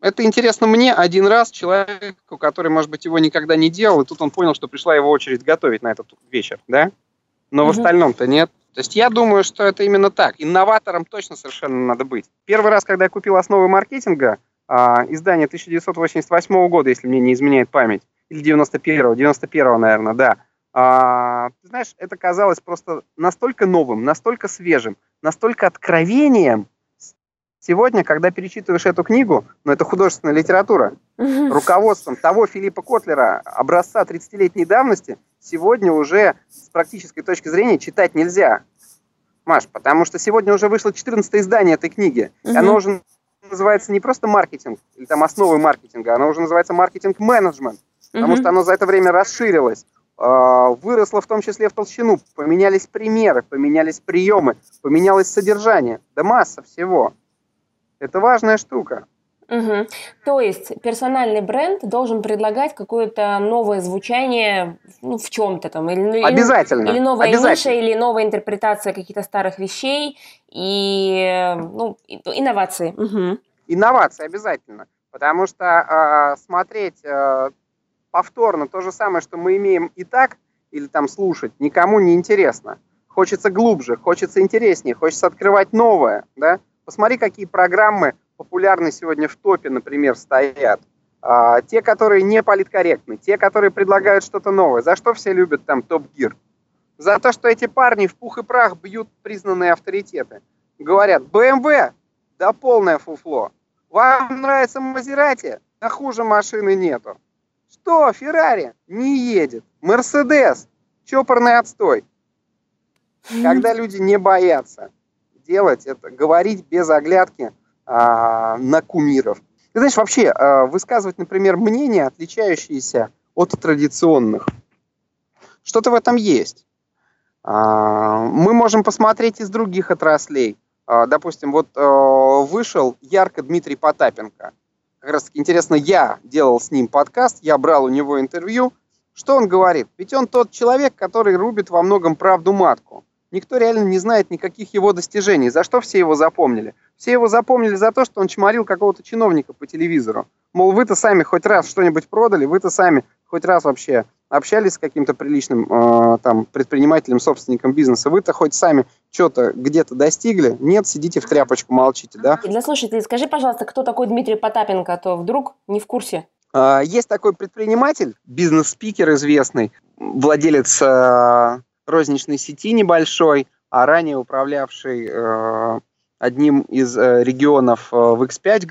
Это интересно мне один раз, человеку, который, может быть, его никогда не делал, и тут он понял, что пришла его очередь готовить на этот вечер, да? Но в остальном-то нет. То есть я думаю, что это именно так. Инноватором точно совершенно надо быть. Первый раз, когда я купил «Основы маркетинга», издание 1988 года, если мне не изменяет память, или 91-го, наверное, да, ты знаешь, это казалось просто настолько новым, настолько свежим, настолько откровением. Сегодня, когда перечитываешь эту книгу, ну это художественная литература, руководством того Филиппа Котлера образца 30-летней давности, сегодня уже с практической точки зрения читать нельзя, Маш, потому что сегодня уже вышло 14-е издание этой книги, и оно уже называется не просто маркетинг, или там основы маркетинга, она уже называется маркетинг-менеджмент, потому что оно за это время расширилось, выросло в том числе в толщину, поменялись примеры, поменялись приемы, поменялось содержание, да масса всего. Это важная штука. Угу. То есть персональный бренд должен предлагать какое-то новое звучание, ну, в чем-то там. Или, обязательно. Или новая ниша, или новая интерпретация каких-то старых вещей и, ну, инновации. Угу. Инновации обязательно. Потому что смотреть повторно то же самое, что мы имеем и так, или там слушать, никому не интересно. Хочется глубже, хочется интереснее, хочется открывать новое, да? Посмотри, какие программы популярны сегодня в топе, например, стоят. Те, которые не политкорректны, те, которые предлагают что-то новое. За что все любят там топ-гир? За то, что эти парни в пух и прах бьют признанные авторитеты. Говорят, BMW, да полное фуфло. Вам нравится Maserati? Да хуже машины нету. Что, Феррари? Не едет. Мерседес? Чопорный отстой. Когда люди не боятся делать это, говорить без оглядки на кумиров. Ты знаешь, вообще высказывать, например, мнения, отличающиеся от традиционных. Что-то в этом есть. Мы можем посмотреть из других отраслей. Допустим, вот вышел ярко Дмитрий Потапенко. Как раз таки интересно, я делал с ним подкаст, я брал у него интервью. Что он говорит? Ведь он тот человек, который рубит во многом правду матку. Никто реально не знает никаких его достижений. За что все его запомнили? Все его запомнили за то, что он чморил какого-то чиновника по телевизору. Мол, вы-то сами хоть раз что-нибудь продали, вы-то сами хоть раз вообще общались с каким-то приличным там, предпринимателем, собственником бизнеса, вы-то хоть сами что-то где-то достигли? Нет, сидите в тряпочку, молчите, да? И для слушателей скажи, пожалуйста, кто такой Дмитрий Потапенко, а то вдруг не в курсе. Есть такой предприниматель, бизнес-спикер известный, владелец розничной сети небольшой, а ранее управлявший одним из регионов в X5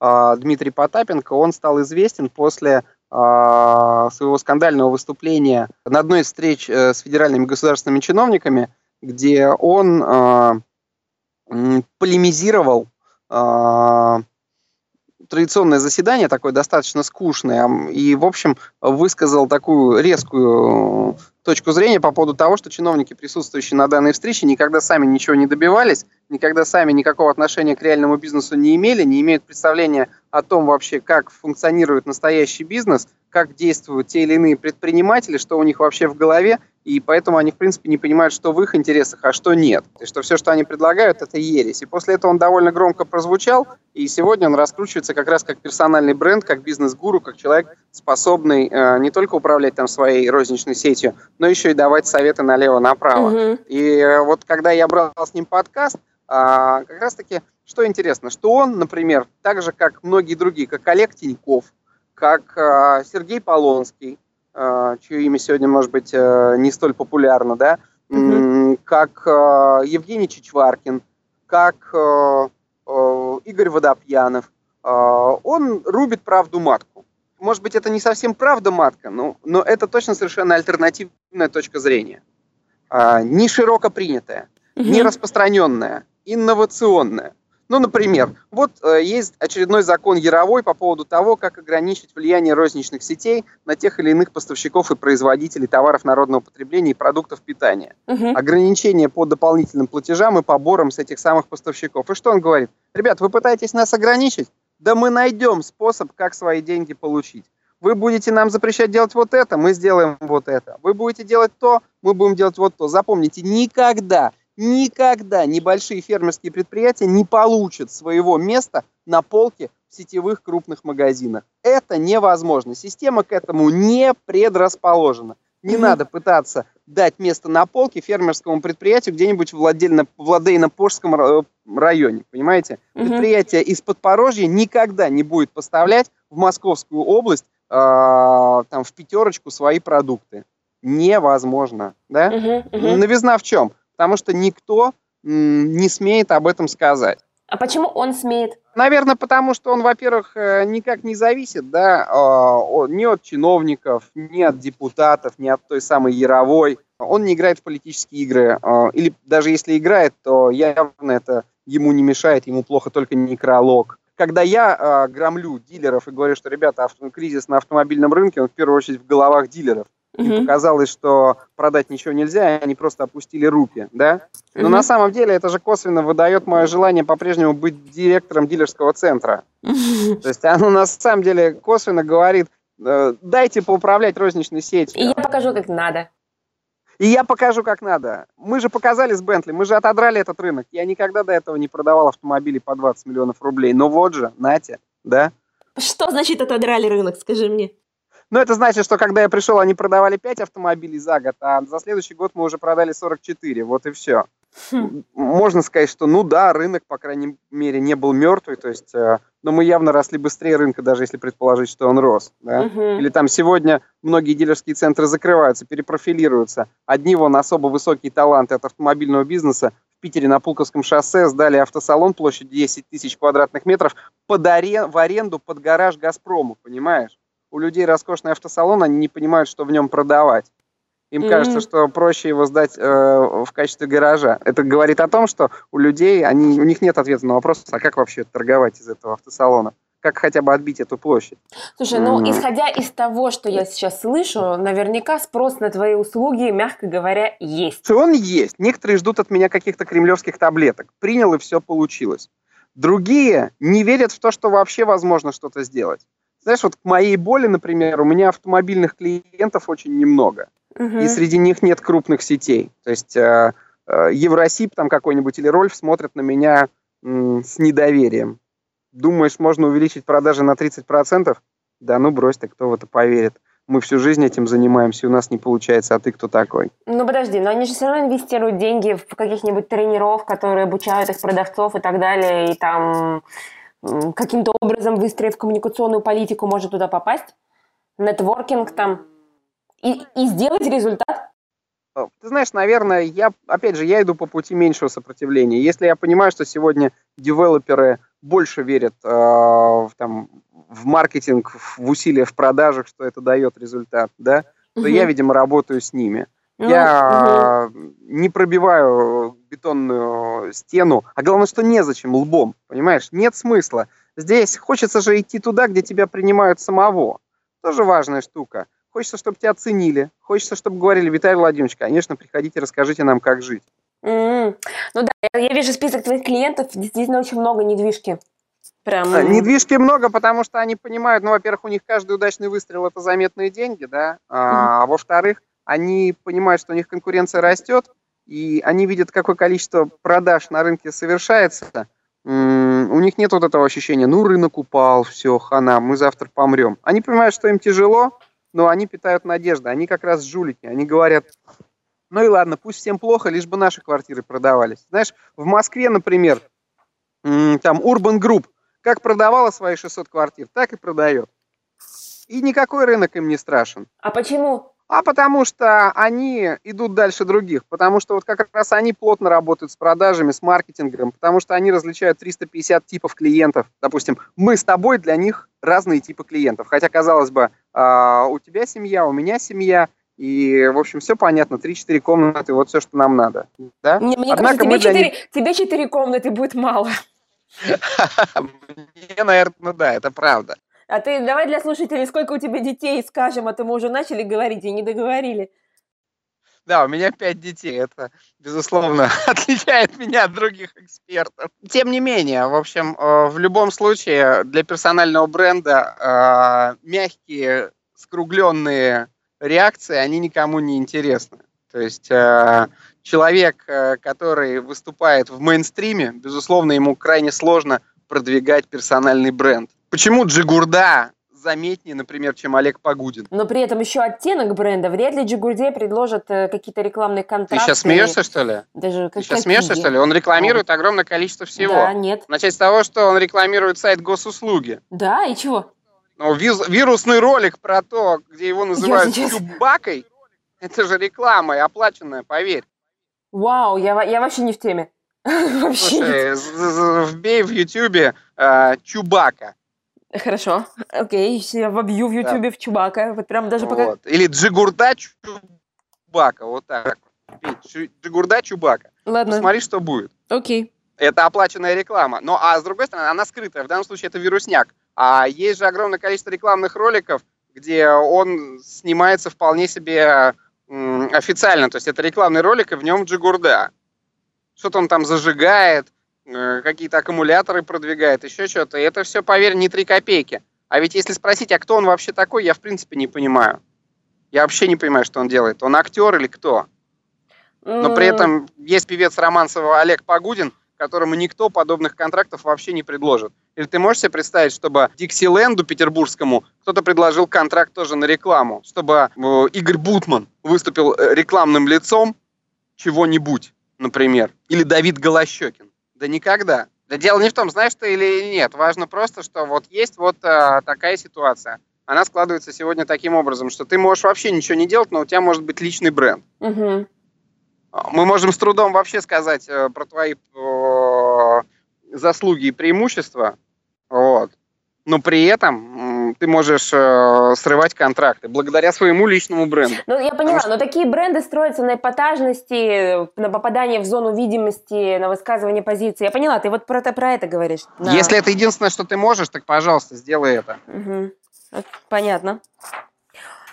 Group, Дмитрий Потапенко, он стал известен после своего скандального выступления на одной из встреч с федеральными государственными чиновниками, где он полемизировал традиционное заседание, такое достаточно скучное, и, в общем, высказал такую резкую точку зрения по поводу того, что чиновники, присутствующие на данной встрече, никогда сами ничего не добивались, никогда сами никакого отношения к реальному бизнесу не имели, не имеют представления о том вообще, как функционирует настоящий бизнес, как действуют те или иные предприниматели, что у них вообще в голове, и поэтому они, в принципе, не понимают, что в их интересах, а что нет. И что все, что они предлагают, это ересь. И после этого он довольно громко прозвучал, и сегодня он раскручивается как раз как персональный бренд, как бизнес-гуру, как человек, способный не только управлять там своей розничной сетью, но еще и давать советы налево-направо. И вот когда я брал с ним подкаст, как раз-таки, что интересно, что он, например, так же, как многие другие, как Олег Тиньков, как Сергей Полонский, чье имя сегодня, может быть, не столь популярно, да, как Евгений Чичваркин, как Игорь Водопьянов, он рубит правду матку. Может быть, это не совсем правда матка, но это точно совершенно альтернативная точка зрения. Не широко принятая, не распространенная, инновационная. Ну, например, вот есть очередной закон Яровой по поводу того, как ограничить влияние розничных сетей на тех или иных поставщиков и производителей товаров народного потребления и продуктов питания. Ограничения по дополнительным платежам и поборам с этих самых поставщиков. И что он говорит? Ребят, вы пытаетесь нас ограничить? Да мы найдем способ, как свои деньги получить. Вы будете нам запрещать делать вот это, мы сделаем вот это. Вы будете делать то, мы будем делать вот то. Запомните, никогда небольшие фермерские предприятия не получат своего места на полке в сетевых крупных магазинах. Это невозможно. Система к этому не предрасположена. Не надо пытаться дать место на полке фермерскому предприятию где-нибудь в Ладейно-Пожском районе, понимаете? Предприятие из Подпорожья никогда не будет поставлять в Московскую область там, в пятерочку свои продукты. Невозможно. Да? Новизна в чем? Потому что никто не смеет об этом сказать. А почему он смеет? Наверное, потому что он, во-первых, никак не зависит, да, ни от чиновников, ни от депутатов, ни от той самой Яровой. Он не играет в политические игры. Или даже если играет, то явно это ему не мешает, ему плохо только некролог. когда я громлю дилеров и говорю, что, ребята, кризис на автомобильном рынке, он в первую очередь в головах дилеров. Им показалось, что продать ничего нельзя, они просто опустили руки, да? Но на самом деле это же косвенно выдает мое желание по-прежнему быть директором дилерского центра. То есть оно на самом деле косвенно говорит, дайте поуправлять розничной сетью. И я покажу, как надо. И я покажу, как надо. Мы же показали с Bentley, мы же отодрали этот рынок. Я никогда до этого не продавал автомобили по 20 миллионов рублей. Но вот же, нате, да? Что значит отодрали рынок, скажи мне? Ну, это значит, что когда я пришел, они продавали 5 автомобилей за год, а за следующий год мы уже продали 44, вот и все. Можно сказать, что, ну да, рынок, по крайней мере, не был мертвый, то есть, но мы явно росли быстрее рынка, даже если предположить, что он рос. Да? Или там сегодня многие дилерские центры закрываются, перепрофилируются. Одни вон особо высокие таланты от автомобильного бизнеса в Питере на Пулковском шоссе сдали автосалон площадью 10 тысяч квадратных метров в аренду под гараж «Газпрома», понимаешь? У людей роскошный автосалон, они не понимают, что в нем продавать. Им кажется, что проще его сдать в качестве гаража. Это говорит о том, что у людей, у них нет ответа на вопрос, а как вообще торговать из этого автосалона? Как хотя бы отбить эту площадь? Слушай, ну, исходя из того, что я сейчас слышу, наверняка спрос на твои услуги, мягко говоря, есть. Он есть. Некоторые ждут от меня каких-то кремлевских таблеток. Принял, и все получилось. Другие не верят в то, что вообще возможно что-то сделать. Знаешь, вот к моей боли, например, у меня автомобильных клиентов очень немного. И среди них нет крупных сетей. То есть Евросиб там какой-нибудь или Рольф смотрят на меня с недоверием. Думаешь, можно увеличить продажи на 30%? Да ну брось ты, кто в это поверит? Мы всю жизнь этим занимаемся, и у нас не получается, а ты кто такой? Ну подожди, но они же все равно инвестируют деньги в каких-нибудь тренеров, которые обучают их продавцов и так далее, и там... каким-то образом выстроив коммуникационную политику, может туда попасть, нетворкинг там, и сделать результат? Ты знаешь, наверное, я иду по пути меньшего сопротивления. Если я понимаю, что сегодня девелоперы больше верят в маркетинг, в усилия в продажах, что это дает результат, да, то я, видимо, работаю с ними. Я не пробиваю бетонную стену, а главное, что незачем лбом, понимаешь? Нет смысла. Здесь хочется же идти туда, где тебя принимают самого. Тоже важная штука. Хочется, чтобы тебя оценили, хочется, чтобы говорили: Виталий Владимирович, конечно, приходите, расскажите нам, как жить. Ну да, я вижу список твоих клиентов, действительно очень много недвижки. Недвижки много, потому что они понимают, ну, во-первых, у них каждый удачный выстрел – это заметные деньги, да, а во-вторых, они понимают, что у них конкуренция растет, и они видят, какое количество продаж на рынке совершается. У них нет вот этого ощущения, ну, рынок упал, все, хана, мы завтра помрем. Они понимают, что им тяжело, но они питают надежды, они как раз жулики, они говорят, ну и ладно, пусть всем плохо, лишь бы наши квартиры продавались. Знаешь, в Москве, например, там Urban Group, как продавала свои 600 квартир, так и продает. И никакой рынок им не страшен. А почему? А потому что они идут дальше других, потому что вот как раз они плотно работают с продажами, с маркетингом, потому что они различают 350 типов клиентов. Допустим, мы с тобой для них разные типы клиентов, хотя, казалось бы, у тебя семья, у меня семья, и, в общем, все понятно, 3-4 комнаты, вот все, что нам надо. Да? Мне кажется, тебе 4 комнаты будет мало. Мне, наверное, да, это правда. А ты давай для слушателей, сколько у тебя детей, скажем, а то мы уже начали говорить и не договорили. Да, у меня 5 детей, это, безусловно, отличает меня от других экспертов. Тем не менее, в общем, в любом случае для персонального бренда мягкие, скругленные реакции, они никому не интересны. То есть человек, который выступает в мейнстриме, безусловно, ему крайне сложно продвигать персональный бренд. Почему Джигурда заметнее, например, чем Олег Погудин? Но при этом еще оттенок бренда. Вряд ли Джигурде предложат какие-то рекламные контракты. Ты сейчас смеешься, что ли? Он рекламирует огромное количество всего. Да, нет. Начать с того, что он рекламирует сайт госуслуги. Да, и чего? Ну, вирусный ролик про то, где его называют Чубакой, это же реклама, и оплаченная, поверь. Вау, я вообще не в теме. Слушай, вбей в Ютьюбе Чубака. Хорошо, окей, я вобью в Ютубе в Чубака, вот прям даже пока... Вот. Или Джигурда Чубака, вот так. Джигурда Чубака. Ладно. Посмотри, что будет. Окей. Это оплаченная реклама. Но, а с другой стороны, она скрытая. В данном случае это вирусняк. А есть же огромное количество рекламных роликов, где он снимается вполне себе официально. То есть это рекламный ролик, и в нем джигурда. Что-то он там зажигает, какие-то аккумуляторы продвигает, еще что-то. И это все, поверь, не 3 копейки. А ведь если спросить, а кто он вообще такой, я в принципе не понимаю. Я вообще не понимаю, что он делает. Он актер или кто? Но при этом есть певец Романцева Олег Погудин, которому никто подобных контрактов вообще не предложит. Или ты можешь себе представить, чтобы Диксиленду петербургскому кто-то предложил контракт тоже на рекламу, чтобы Игорь Бутман выступил рекламным лицом чего-нибудь, например, или Давид Голощёкин? Да никогда. Да дело не в том, знаешь ты или нет, важно просто, что вот есть вот такая ситуация. Она складывается сегодня таким образом, что ты можешь вообще ничего не делать, но у тебя может быть личный бренд. Угу. Мы можем с трудом вообще сказать про твои заслуги и преимущества, вот. Но при этом ты можешь срывать контракты благодаря своему личному бренду. Ну, я поняла, но такие бренды строятся на эпатажности, на попадании в зону видимости, на высказывание позиции. Я поняла, ты вот про это говоришь. Если это единственное, что ты можешь, так, пожалуйста, сделай это. Угу. Понятно.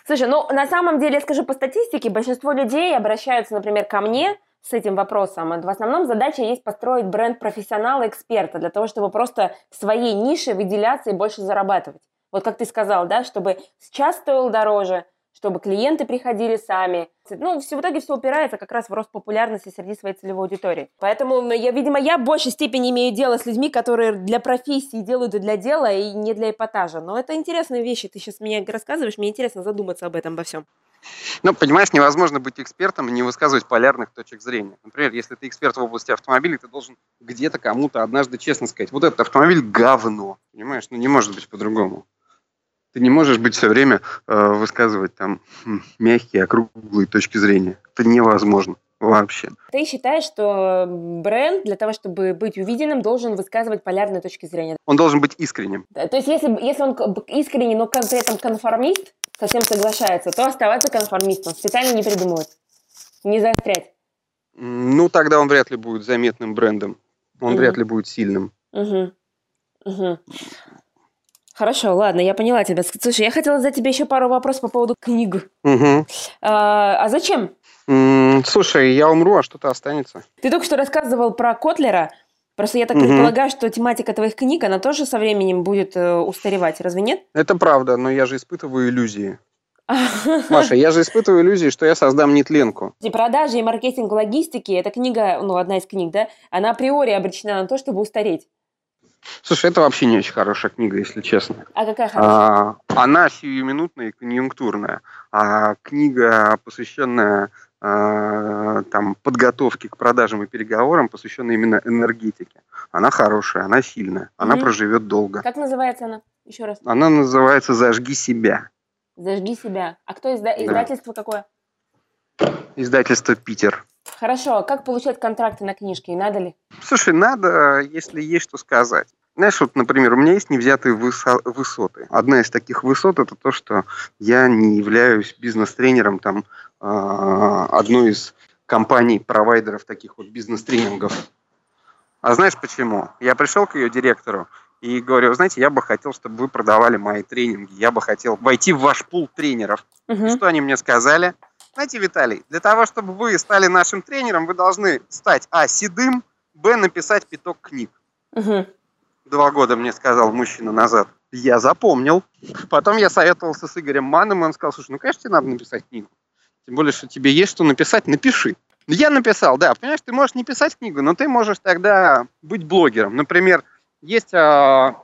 Слушай, ну на самом деле, скажи, по статистике, большинство людей обращаются, например, ко мне с этим вопросом. В основном задача есть построить бренд профессионала-эксперта для того, чтобы просто в своей нише выделяться и больше зарабатывать. Вот как ты сказал, да, чтобы сейчас стоил дороже, чтобы клиенты приходили сами. Ну, в итоге все упирается как раз в рост популярности среди своей целевой аудитории. Поэтому, я в большей степени имею дело с людьми, которые для профессии делают и для дела, и не для эпатажа. Но это интересные вещи. Ты сейчас мне рассказываешь, мне интересно задуматься об этом, обо всем. Ну, понимаешь, невозможно быть экспертом и не высказывать полярных точек зрения. Например, если ты эксперт в области автомобилей, ты должен где-то кому-то однажды честно сказать: вот этот автомобиль говно. Понимаешь, ну не может быть по-другому. Ты не можешь быть все время высказывать там мягкие, округлые точки зрения. Это невозможно вообще. Ты считаешь, что бренд для того, чтобы быть увиденным, должен высказывать полярные точки зрения? Он должен быть искренним. То есть если он искренний, но при этом конформист, совсем соглашается, то оставаться конформистом, специально не придумывать, не заострять. Ну, тогда он вряд ли будет заметным брендом. Он вряд ли будет сильным. Хорошо, ладно, я поняла тебя. Слушай, я хотела задать тебе еще пару вопросов по поводу книг. Угу. А зачем? Слушай, я умру, а что-то останется. Ты только что рассказывал про Котлера. Просто я так предполагаю, что тематика твоих книг, она тоже со временем будет устаревать, разве нет? Это правда, но я же испытываю иллюзии. Маша, я же испытываю иллюзии, что я создам нетленку. И продажи, и маркетинг, логистики, эта книга, одна из книг, да, она априори обречена на то, чтобы устареть. Слушай, это вообще не очень хорошая книга, если честно. А какая хорошая? Она сиюминутная и конъюнктурная. А книга, посвященная подготовке к продажам и переговорам, посвященная именно энергетике, она хорошая, она сильная, она проживет долго. Как называется она? Еще раз. Она называется «Зажги себя». «Зажги себя». А кто издательство какое? Издательство «Питер». Хорошо, как получать контракты на книжки, надо ли? Слушай, надо, если есть что сказать. Знаешь, вот, например, у меня есть невзятые высоты. Одна из таких высот – это то, что я не являюсь бизнес-тренером одной из компаний-провайдеров таких вот бизнес-тренингов. А знаешь почему? Я пришел к ее директору и говорю: знаете, я бы хотел, чтобы вы продавали мои тренинги, я бы хотел войти в ваш пул тренеров. Что они мне сказали? Знаете, Виталий, для того, чтобы вы стали нашим тренером, вы должны стать седым, написать пяток книг. 2 года мне сказал мужчина назад. Я запомнил. Потом я советовался с Игорем Маном, и он сказал: слушай, конечно, тебе надо написать книгу. Тем более, что тебе есть что написать, напиши. Я написал, да. Понимаешь, ты можешь не писать книгу, но ты можешь тогда быть блогером. Например, есть в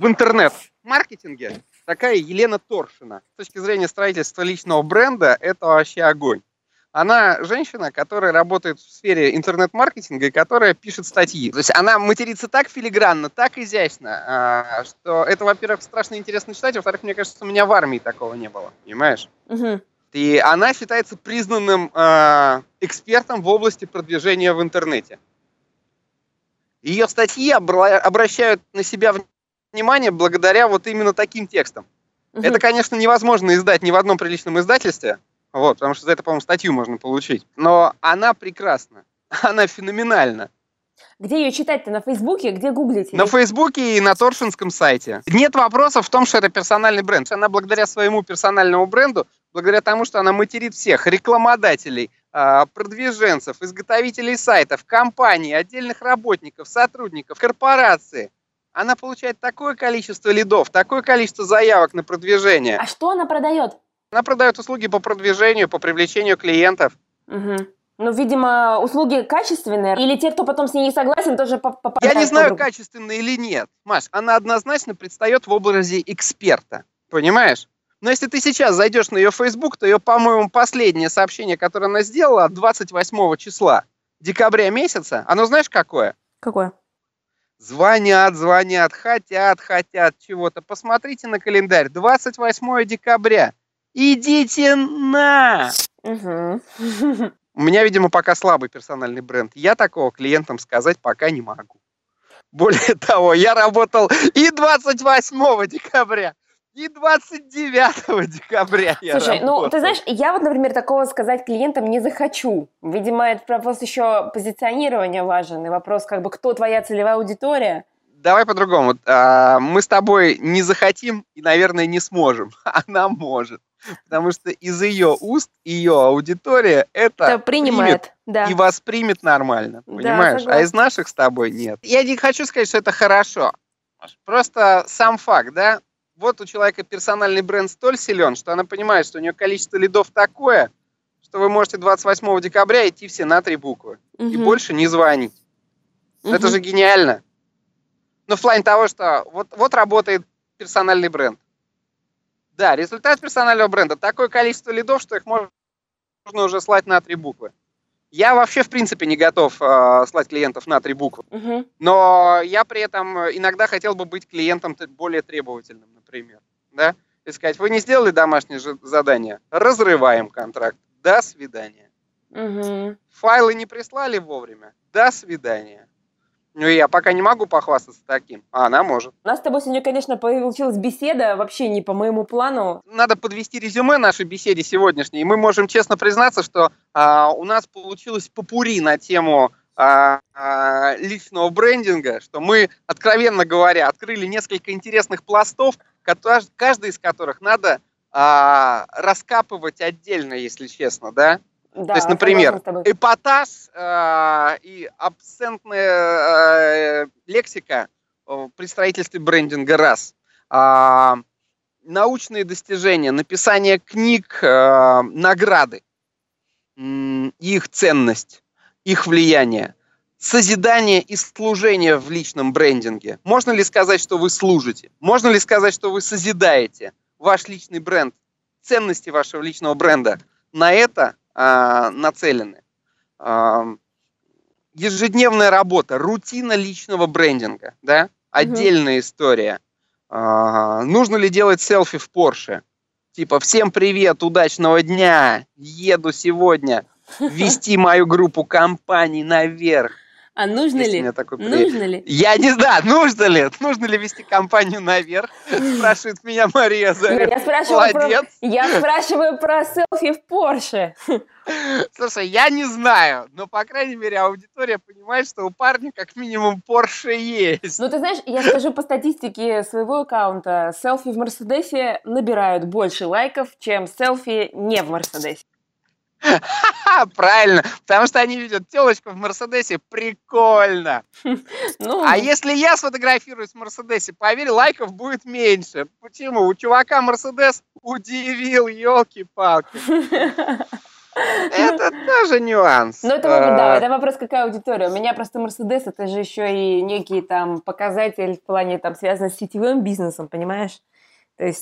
интернет-маркетинге такая Елена Торшина. С точки зрения строительства личного бренда, это вообще огонь. Она женщина, которая работает в сфере интернет-маркетинга и которая пишет статьи. То есть она матерится так филигранно, так изящно, что это, во-первых, страшно интересно читать, во-вторых, мне кажется, у меня в армии такого не было. Понимаешь? Угу. И она считается признанным экспертом в области продвижения в интернете. Ее статьи обращают на себя внимание благодаря вот именно таким текстам. Это, конечно, невозможно издать ни в одном приличном издательстве, вот, потому что за это, по-моему, статью можно получить. Но она прекрасна, она феноменальна. Где ее читать-то? На Фейсбуке? Где гуглить? На Фейсбуке и на Торшинском сайте. Нет вопросов в том, что это персональный бренд. Она благодаря своему персональному бренду, благодаря тому, что она материт всех рекламодателей, продвиженцев, изготовителей сайтов, компаний, отдельных работников, сотрудников, корпорации, она получает такое количество лидов, такое количество заявок на продвижение. А что она продает? Она продает услуги по продвижению, по привлечению клиентов. Угу. Ну, видимо, услуги качественные. Или те, кто потом с ней не согласен, тоже попадают. Я не знаю, качественные или нет. Маш, она однозначно предстает в образе эксперта. Понимаешь? Но если ты сейчас зайдешь на ее Facebook, то ее, по-моему, последнее сообщение, которое она сделала от 28 числа декабря месяца, оно знаешь какое? Какое? Звонят, звонят, хотят, хотят чего-то. Посмотрите на календарь. 28 декабря. Идите на! Угу. У меня, видимо, пока слабый персональный бренд. Я такого клиентам сказать пока не могу. Более того, я работал и 28 декабря, и 29 декабря. Слушай, ну, ты знаешь, я вот, например, такого сказать клиентам не захочу. Видимо, это вопрос еще позиционирования важен, и вопрос, как бы, кто твоя целевая аудитория. Давай по-другому. Мы с тобой не захотим и, наверное, не сможем. Она может. Потому что из ее уст, ее аудитория это принимает, да. И воспримет нормально, понимаешь? Да, а из наших с тобой нет. Я не хочу сказать, что это хорошо. Просто сам факт, да? Вот у человека персональный бренд столь силен, что она понимает, что у нее количество лидов такое, что вы можете 28 декабря идти все на 3 буквы. Угу. И больше не звонить. Угу. Это же гениально. Ну, в плане того, что вот работает персональный бренд. Да, результат персонального бренда – такое количество лидов, что их можно уже слать на 3 буквы. Я вообще, в принципе, не готов слать клиентов на 3 буквы. Угу. Но я при этом иногда хотел бы быть клиентом более требовательным, например. Да? И сказать, вы не сделали домашнее задание? Разрываем контракт. До свидания. Угу. Файлы не прислали вовремя? До свидания. Ну, я пока не могу похвастаться таким, а она может. У нас с тобой сегодня, конечно, получилась беседа, вообще не по моему плану. Надо подвести резюме нашей беседе сегодняшней, и мы можем честно признаться, что у нас получилось попурри на тему личного брендинга, что мы, откровенно говоря, открыли несколько интересных пластов, каждый из которых надо раскапывать отдельно, если честно, да? Да, то есть, например, эпатаж и абсентная лексика при строительстве брендинга раз. Научные достижения, написание книг, награды, их ценность, их влияние. Созидание и служение в личном брендинге. Можно ли сказать, что вы служите? Можно ли сказать, что вы созидаете ваш личный бренд, ценности вашего личного бренда? На это нацелены. Ежедневная работа, рутина личного брендинга, да? Отдельная история. Нужно ли делать селфи в Порше? Типа, всем привет, удачного дня, еду сегодня вести мою группу компаний наверх. А нужно ли? Нужно ли? Я не знаю, нужно ли? Нужно ли вести компанию наверх? Спрашивает меня Мария Азаренок. Я спрашиваю про селфи в Порше. Слушай, я не знаю, но, по крайней мере, аудитория понимает, что у парня как минимум Порше есть. Ну, ты знаешь, я скажу по статистике своего аккаунта. Селфи в Мерседесе набирают больше лайков, чем селфи не в Мерседесе. Правильно, потому что они видят телочку в Мерседесе, прикольно. А если я сфотографируюсь в Мерседесе, поверь, лайков будет меньше. Почему? У чувака Мерседес удивил, елки-палки. Это тоже нюанс. Ну, это вопрос, какая аудитория. У меня просто Мерседес, это же еще и некий там показатель в плане, там, связанный с сетевым бизнесом, понимаешь?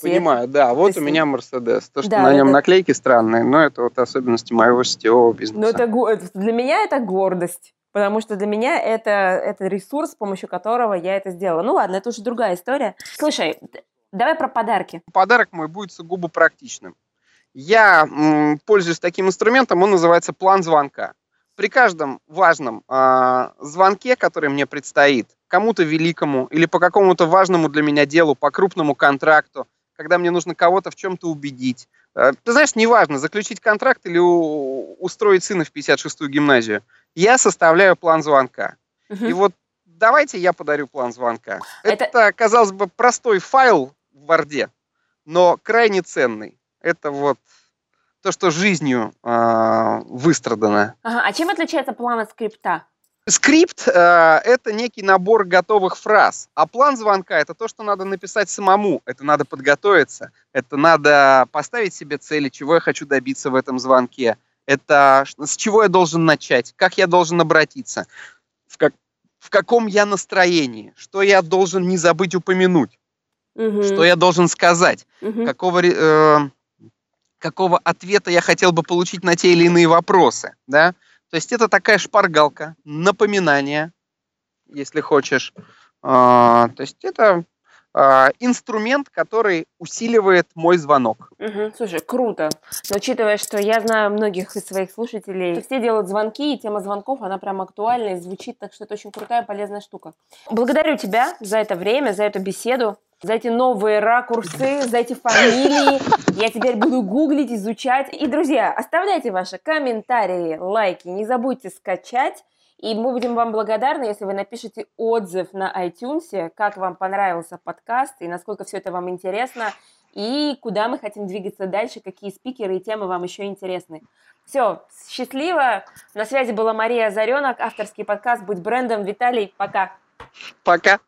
Понимаю, да. Вот у меня Мерседес. То, что на нем наклейки странные, но это вот особенности моего сетевого бизнеса. Но это, для меня это гордость, потому что для меня это ресурс, с помощью которого я это сделала. Ну ладно, это уже другая история. Слушай, давай про подарки. Подарок мой будет сугубо практичным. Я пользуюсь таким инструментом, он называется план звонка. При каждом важном звонке, который мне предстоит, кому-то великому или по какому-то важному для меня делу, по крупному контракту, когда мне нужно кого-то в чем-то убедить. Ты знаешь, неважно, заключить контракт или устроить сына в 56-ю гимназию. Я составляю план звонка. И вот давайте я подарю план звонка. Это, казалось бы, простой файл в Word, но крайне ценный. Это вот то, что жизнью выстрадано. Ага. А чем отличается план от скрипта? Скрипт – это некий набор готовых фраз, а план звонка – это то, что надо написать самому, это надо подготовиться, это надо поставить себе цели, чего я хочу добиться в этом звонке, это с чего я должен начать, как я должен обратиться, в каком я настроении, что я должен не забыть упомянуть, что я должен сказать, какого ответа я хотел бы получить на те или иные вопросы, да? То есть это такая шпаргалка, напоминание, если хочешь. То есть это инструмент, который усиливает мой звонок. Угу. Слушай, круто. Но учитывая, что я знаю многих из своих слушателей, все делают звонки, и тема звонков, она прям актуальна и звучит, так что это очень крутая, полезная штука. Благодарю тебя за это время, за эту беседу, за эти новые ракурсы, за эти фамилии. Я теперь буду гуглить, изучать. И, друзья, оставляйте ваши комментарии, лайки. Не забудьте скачать. И мы будем вам благодарны, если вы напишите отзыв на iTunes, как вам понравился подкаст и насколько все это вам интересно, и куда мы хотим двигаться дальше, какие спикеры и темы вам еще интересны. Все, счастливо. На связи была Мария Азаренок, авторский подкаст «Будь брендом». Виталий, пока. Пока.